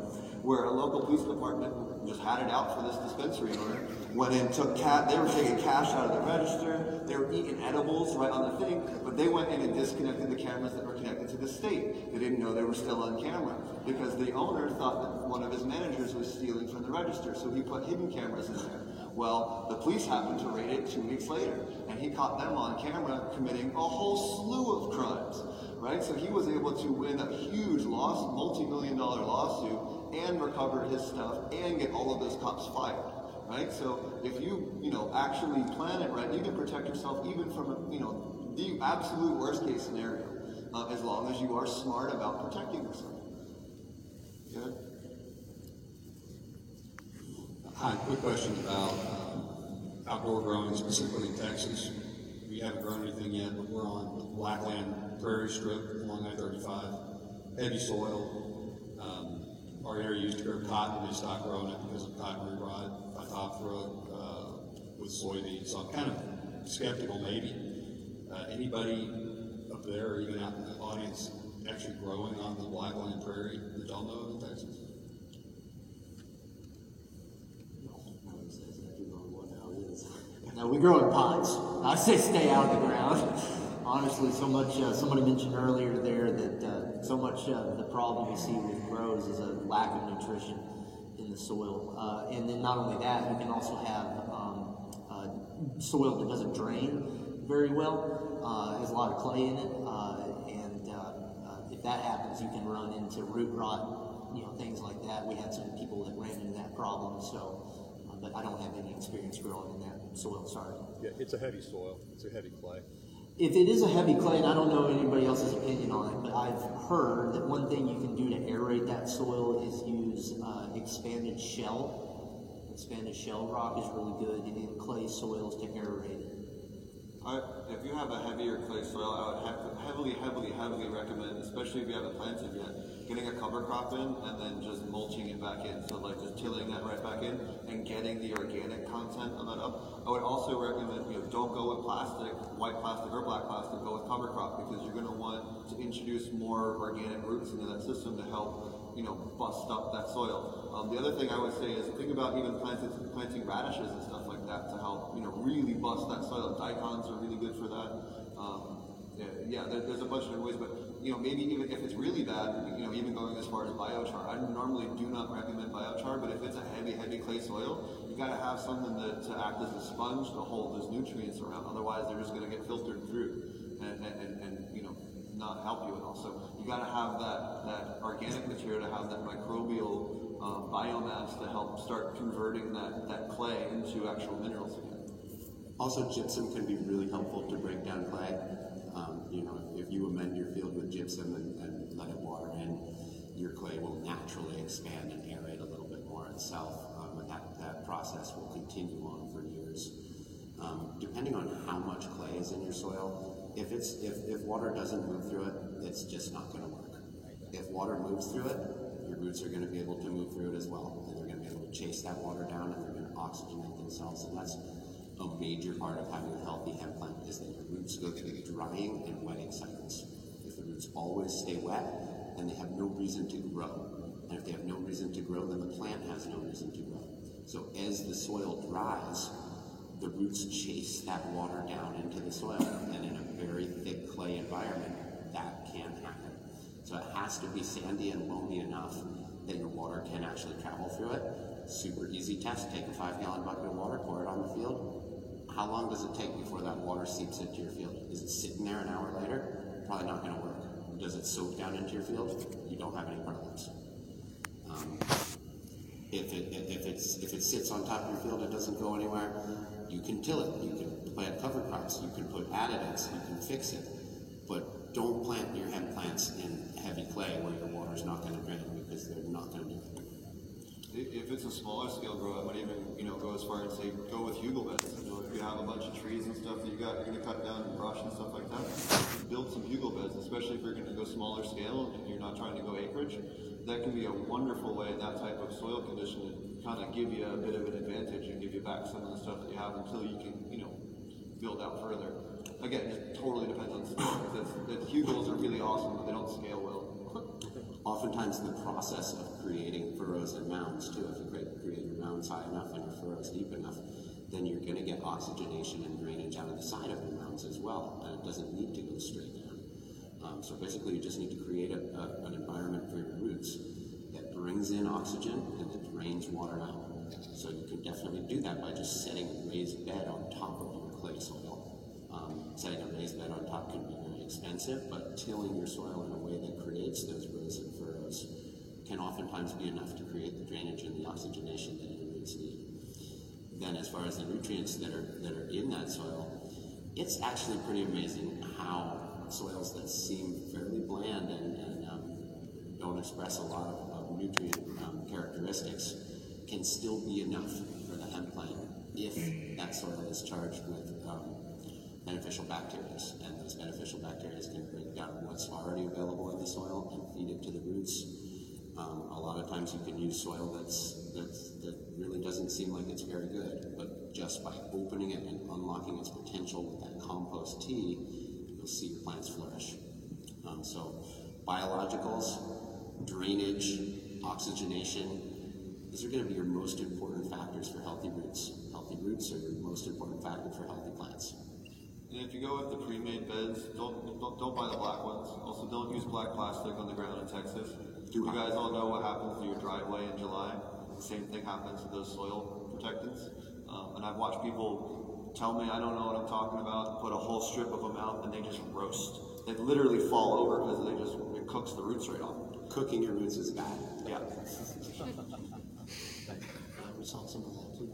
where a local police department just had it out for this dispensary owner, went in, took cat, they were taking cash out of the register, they were eating edibles right on the thing, but they went in and disconnected the cameras that were connected to the state. They didn't know they were still on camera, because the owner thought that one of his managers was stealing from the register, so he put hidden cameras in there. Well, the police happened to raid it two weeks later, and he caught them on camera committing a whole slew of crimes, right? So he was able to win a huge loss, multi-million dollar lawsuit, and recover his stuff, and get all of those cops fired. Right, so if you you know actually plan it right, you can protect yourself even from you know the absolute worst case scenario, uh, as long as you are smart about protecting yourself. Good. Hi, quick question about um, outdoor growing, specifically in Texas. We haven't grown anything yet, but we're on the Blackland Prairie Strip along I thirty-five, heavy soil. Um, Our area used to grow cotton, they stopped growing it because of cotton rot. I top throw it uh, with soybeans, so I'm kind of skeptical maybe. Uh, anybody up there or even out in the audience actually growing on the Blackland Prairie that don't know of in Texas? No, I would say it's actually growing one now is. No, we grow in pots. I say stay out of the ground. Honestly, so much, uh, somebody mentioned earlier there that uh, so much of uh, the problem we see with grows is a lack of nutrition in the soil. Uh, and then not only that, you can also have um, uh, soil that doesn't drain very well, uh, has a lot of clay in it, uh, and uh, uh, if that happens, you can run into root rot, you know, things like that. We had some people that ran into that problem, so, uh, but I don't have any experience growing in that soil, sorry. Yeah, it's a heavy soil, it's a heavy clay. If it is a heavy clay, and I don't know anybody else's opinion on it, but I've heard that one thing you can do to aerate that soil is use uh, expanded shell. Expanded shell rock is really good in clay soils to aerate it. I, if you have a heavier clay soil, I would have heavily, heavily, heavily recommend, especially if you haven't planted yet, getting a cover crop in and then just mulching it back in. So like just tilling that right back in and getting the organic content of that up. I would also recommend, you know, don't go with plastic, white plastic or black plastic, go with cover crop, because you're going to want to introduce more organic roots into that system to help, you know, bust up that soil. Um, the other thing I would say is think about even planting, planting radishes and stuff like that to help, you know, really bust that soil. Daikons are really good for that. Um, uh, yeah, there, there's a bunch of different ways, but you know, maybe even if it's really bad, you know, even going as far as biochar, I normally do not recommend biochar, but if it's a heavy, heavy clay soil, you got to have something that, to act as a sponge to hold those nutrients around. Otherwise, they're just going to get filtered through and, and, and you know, not help you at all. So you got to have that, that organic material to have that microbial um, biomass to help start converting that, that clay into actual minerals again. Also, gypsum can be really helpful to break down clay. Um, you know, if you amend your field with gypsum and, and let it water in, your clay will naturally expand and aerate a little bit more itself. Um, and that, that process will continue on for years. Um, depending on how much clay is in your soil, if it's if, if water doesn't move through it, it's just not going to work. If water moves through it, your roots are going to be able to move through it as well, and they're going to be able to chase that water down, and they're going to oxygenate themselves, and that's a major part of having a healthy hemp plant is that your roots go through the drying and wetting cycles. If the roots always stay wet, then they have no reason to grow. And if they have no reason to grow, then the plant has no reason to grow. So as the soil dries, the roots chase that water down into the soil, and in a very thick clay environment, that can happen. So it has to be sandy and loamy enough that your water can actually travel through it. Super easy test. Take a five-gallon bucket of water, pour it on the field. How long does it take before that water seeps into your field? Is it sitting there an hour later? Probably not going to work. Does it soak down into your field? You don't have any problems. Um, if it if it's if it sits on top of your field, it doesn't go anywhere. You can till it. You can plant cover crops. You can put additives. You can fix it. But don't plant your hemp plants in heavy clay where your water's not going to drain, because they're not going to do that. If it's a smaller scale grow, I might even, you know, go as far as say go with hugel beds. You know, if you have a bunch of trees and stuff that you got, you're gonna cut down and brush and stuff like that, build some hugel beds, especially if you're gonna go smaller scale and you're not trying to go acreage. That can be a wonderful way, that type of soil condition, to kind of give you a bit of an advantage and give you back some of the stuff that you have until you can, you know, build out further. Again, it totally depends on scale. That hugels are really awesome, but they don't scale well. Oftentimes the process of creating furrows and mounds too, if you create your mounds high enough and your furrows deep enough, then you're going to get oxygenation and drainage out of the side of the mounds as well, and it doesn't need to go straight down. Um, so basically you just need to create a, a, an environment for your roots that brings in oxygen and that drains water out. So you can definitely do that by just setting a raised bed on top of your clay soil. Um, setting a raised bed on top can be very expensive, but tilling your soil in a way that creates those rows and furrows can oftentimes be enough to create the drainage and the oxygenation that your roots need. Then as far as the nutrients that are that are in that soil, it's actually pretty amazing how soils that seem fairly bland and, and um, don't express a lot of, of nutrient um, characteristics can still be enough for the hemp plant if that soil is charged with um, beneficial bacteria, and those beneficial bacteria can break down what's already available in the soil and feed it to the roots. Um, a lot of times you can use soil that's, that's that really doesn't seem like it's very good, but just by opening it and unlocking its potential with that compost tea, you'll see your plants flourish. Um, so biologicals, drainage, oxygenation, these are going to be your most important factors for healthy roots. Healthy roots are your most important factor for healthy plants. And if you go with the pre-made beds, don't, don't don't buy the black ones. Also, don't use black plastic on the ground in Texas. You guys all know what happens to your driveway in July. The same thing happens to those soil protectants. Um, and I've watched people tell me I don't know what I'm talking about, put a whole strip of them out, and they just roast. They literally fall over because they just it cooks the roots right off. Cooking your roots is bad. Yeah. I would salt some of that too.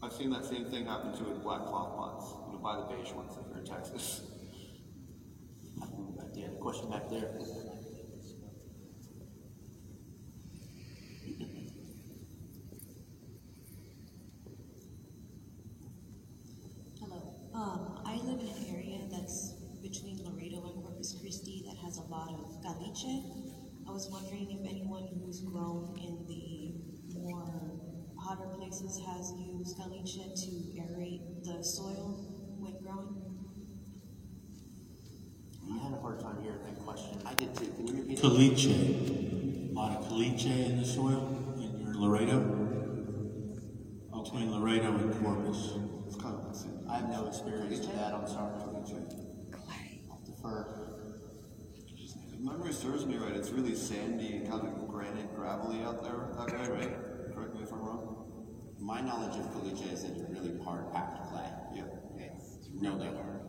I've seen that same thing happen to in black cloth pots. You know, buy the beige ones if you're in Texas. I don't know about the other question back there. Hello. Um, I live in an area that's between Laredo and Corpus Christi that has a lot of caliche. I was wondering if anyone who's grown in the more hotter places has used caliche to aerate the soil when growing? I had a hard time hearing that question. I did too. Can you repeat it? Caliche. A lot of caliche in the soil in your Laredo? Between Laredo and Corpus. It's kind of the same. I I have no experience with that. I'm sorry. Clay. I'll defer. If memory serves me right, it's really sandy and kind of granite, gravelly out there that way, right? Correct me if I'm wrong. My knowledge of caliche is that it's really hard packed clay. Yeah. It's really hard.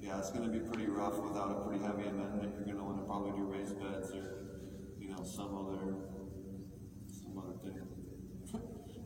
Yeah, it's going to be pretty rough without a pretty heavy amendment. You're going to want to probably do raised beds or, you know, some other, some other thing.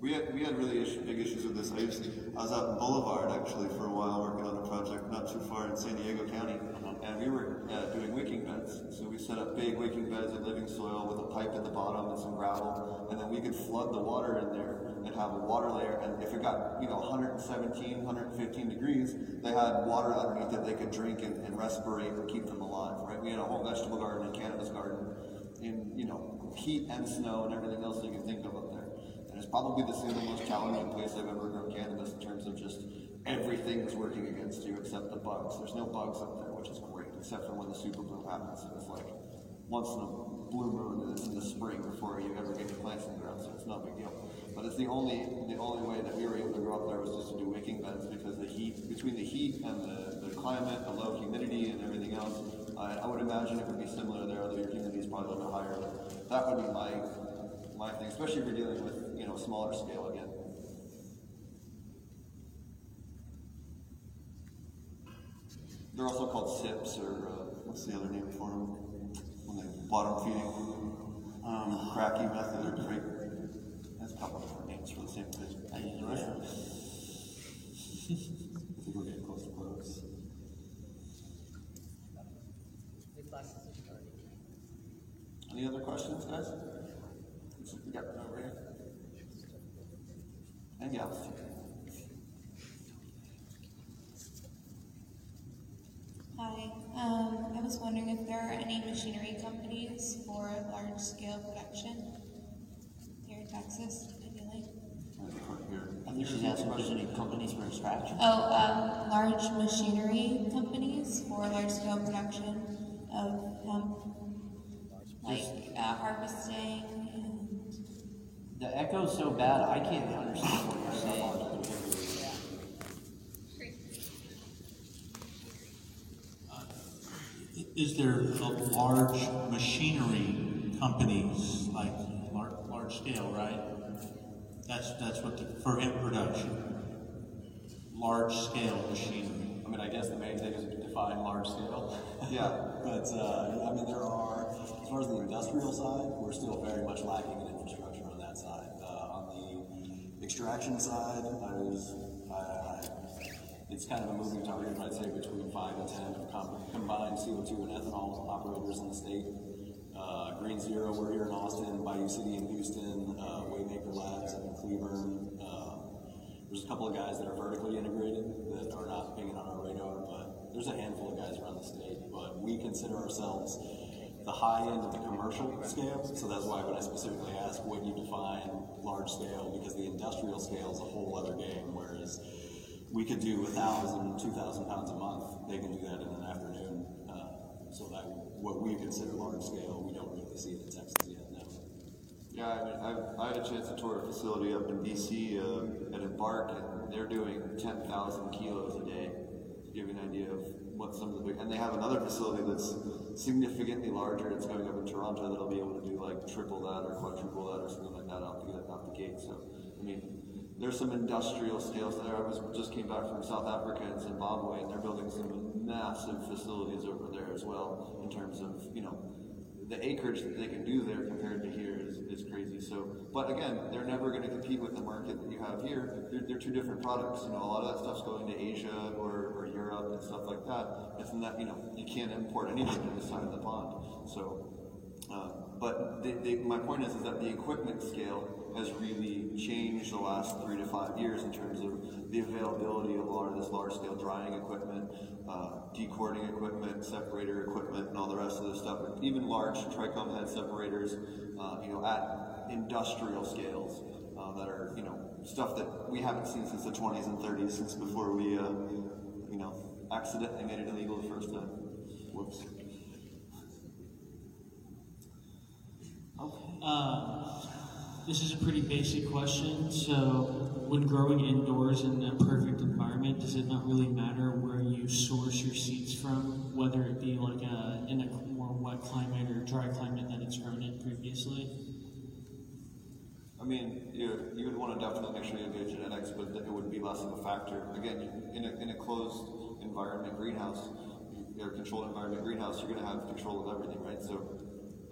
We had, we had really issue, big issues with this. I, used to, I was out in Boulevard, actually, for a while, working on a project not too far in San Diego County, and we were uh, doing wicking beds. So we set up big wicking beds of living soil with a pipe at the bottom and some gravel, and then we could flood the water in there and have a water layer, and if it got, you know, one seventeen, one fifteen degrees, they had water underneath that they could drink and, and respirate and keep them alive, right? We had a whole vegetable garden and cannabis garden in, you know, heat and snow and everything else that you can think of up there. And it's probably the single most challenging place I've ever grown cannabis in terms of just everything is working against you except the bugs. There's no bugs up there, which is great, except for when the super bloom happens. And it's like once in a blue moon in the spring before you ever get your plants in the ground, so it's no big deal. But it's the only the only way that we were able to grow up there was just to do wicking beds, because the heat, between the heat and the, the climate, the low humidity and everything else, uh, I would imagine it would be similar there, although your humidity is probably a little bit higher. But that would be my my thing, especially if you're dealing with, you know, smaller scale again. They're also called sips, or uh, what's the other name for them? When they bottom feeding, um, cracky method or creek. That's a couple different names for the same thing. I think we're getting close to close. Any other questions, guys? We got one over here. And yeah. Hi. Um, I was wondering if there are any machinery companies for large-scale production here in Texas, ideally. I think she's asking if there's any companies for extraction. Oh, um, large machinery companies for large-scale production of hemp, like uh, harvesting. The echo's so bad, I can't understand what you're saying. Great. Uh, is there a large machinery companies, like large, large scale, right? That's that's what the, for hemp production. Large scale machinery. I mean, I guess the main thing is to define large scale. Yeah, but uh, I mean, there are, as far as the industrial side, we're still very much lacking in infrastructure. Side. Uh, on the extraction side, I was, I, I, it's kind of a moving target, but I'd say between five and ten com combined C O two and ethanol operators in the state. Uh, Green Zero, we're here in Austin, Bayou City in Houston, uh, Waymaker Labs up in Cleburne. Uh, there's a couple of guys that are vertically integrated that are not being on our radar, but there's a handful of guys around the state. But we consider ourselves the high end of the commercial scale, so that's why when I specifically ask what you define large scale, because the industrial scale is a whole other game, whereas we could do one thousand, two thousand pounds a month, they can do that in an afternoon, uh, so that what we consider large scale, we don't really see it in Texas yet, no. Yeah, I mean, I've, I had a chance to tour a facility up in D C uh, at Embark, and they're doing ten thousand kilos a day, to give you an idea of what some of the big, and they have another facility that's significantly larger. It's going up in Toronto that'll be able to do like triple that or quadruple that or something like that out the, out the gate. So, I mean, there's some industrial scales there. I was just came back from South Africa and Zimbabwe, and they're building some massive facilities over there as well in terms of, you know, the acreage that they can do there compared to here is, is crazy. So, but again, they're never going to compete with the market that you have here. They're, they're two different products. You know, a lot of that stuff's going to Asia or, or Europe and stuff like that. It's not, you know, you can't import anything to this side of the pond. So, uh, but they, they, my point is, is that the equipment scale has really changed the last three to five years in terms of the availability of a lot of this large-scale drying equipment, uh, decorting equipment, separator equipment, and all the rest of this stuff. Even large trichome head separators, uh, you know, at industrial scales uh, that are, you know, stuff that we haven't seen since the twenties and thirties, since before we, uh, you know, accidentally made it illegal the first time. Whoops. Okay. Uh, This is a pretty basic question. So, when growing indoors in a perfect environment, does does it not really matter where you source your seeds from, whether it be like a, in a more wet climate or dry climate that it's grown in previously? I mean, you you would want to definitely make sure you have your genetics, but it would be less of a factor. Again, in a, in a closed environment greenhouse, or controlled environment greenhouse, you're going to have control of everything, right? So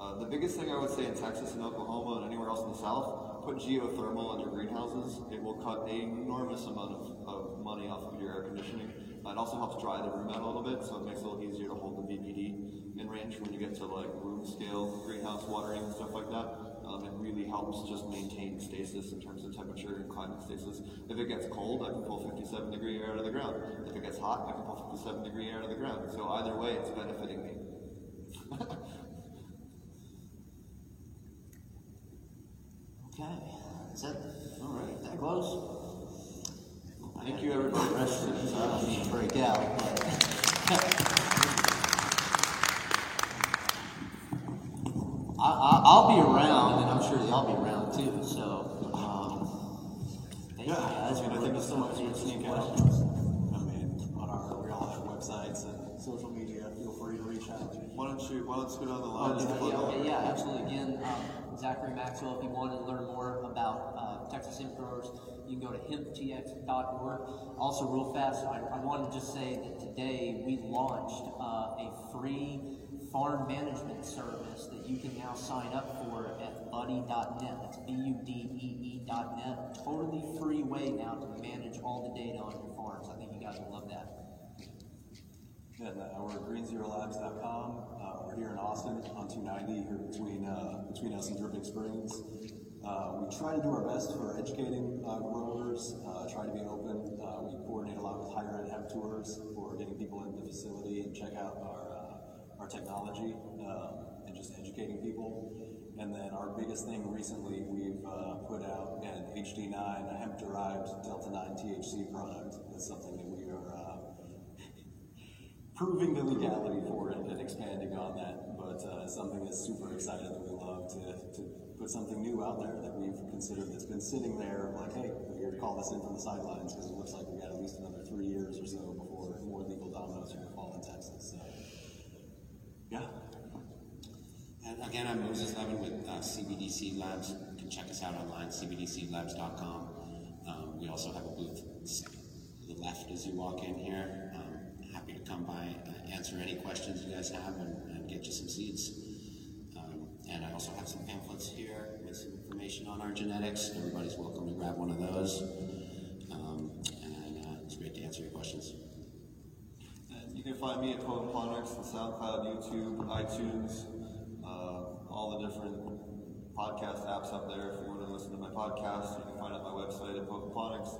uh, the biggest thing I would say in Texas and Oklahoma and anywhere else in the South, put geothermal in your greenhouses. It will cut an enormous amount of, of money off of your air conditioning. Uh, it also helps dry the room out a little bit, so it makes it a little easier to hold the V P D in range when you get to like room scale greenhouse watering and stuff like that. Um, it really helps just maintain stasis in terms of temperature and climate stasis. If it gets cold, I can pull fifty-seven degree air out of the ground. If it gets hot, I can pull fifty-seven degree air out of the ground. So either way, it's benefiting me. Okay, that's it. All right, that close. Thank you, everybody. The rest of the I don't need to break out. But... I, I'll be around, and I'm sure y'all be around too. So, um, thank yeah, you guys. I mean, I think it's so much for sneak questions. I mean, on our we all have websites and social media. Feel free to reach out. Why don't you? Why don't you go down the line? Oh, yeah, okay, yeah, absolutely. Again, um, Zachary Maxwell. If you want to learn more about uh, Texas importers, you can go to hemp t x dot org. Also, real fast, I, I want to just say that today we launched uh, a free farm management service that you can now sign up for at buddy dot net. That's B U D E E dot net. Totally free way now to manage all the data on your farms. I think you guys will love that. Yeah, uh, we're at green zero labs dot com. Uh, we're here in Austin on two ninety, here between uh, between us and Dripping Springs. Uh, we try to do our best for educating uh, growers, uh, try to be open. Uh, we coordinate a lot with higher ed hemp tours for getting people into the facility and check out our our technology um, and just educating people. And then our biggest thing recently, we've uh, put out an H D nine, a hemp-derived Delta nine T H C product. That's something that we are uh, proving the legality for and, and expanding on that, but uh, something that's super excited that we love to, to put something new out there that we've considered that's been sitting there like, hey, we're gonna call this in from the sidelines because it looks like we got at least another three years or so before more legal dominoes are gonna fall in Texas. So. Yeah. And again, I'm Moses Levin with uh, C B D C Labs. You can check us out online, c b d c labs dot com. Um, we also have a booth to the left as you walk in here. Um, happy to come by, uh, answer any questions you guys have, and, and get you some seeds. Um, and I also have some pamphlets here with some information on our genetics. Everybody's welcome to grab one of those. Um, and uh, it's great to answer your questions. You can find me at Pocaplonics on SoundCloud, YouTube, iTunes, uh, all the different podcast apps up there. If you want to listen to my podcast, you can find it on my website at Pocaplonics.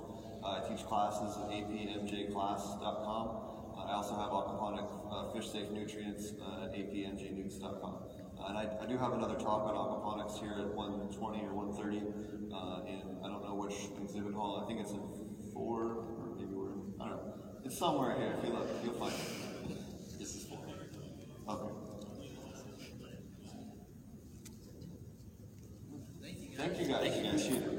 Uh, I teach classes at a p m j class dot com. Uh, I also have aquaponic uh, fish safe nutrients uh, at a p m j newts dot com. Uh, and I, I do have another talk on aquaponics here at one twenty or one thirty uh, in, I don't know which exhibit hall. I think it's in four, or maybe we're in, I don't know. It's somewhere here. If you look, you'll find it. This is for me. Okay. Thank you guys. Thank you guys. Thank you.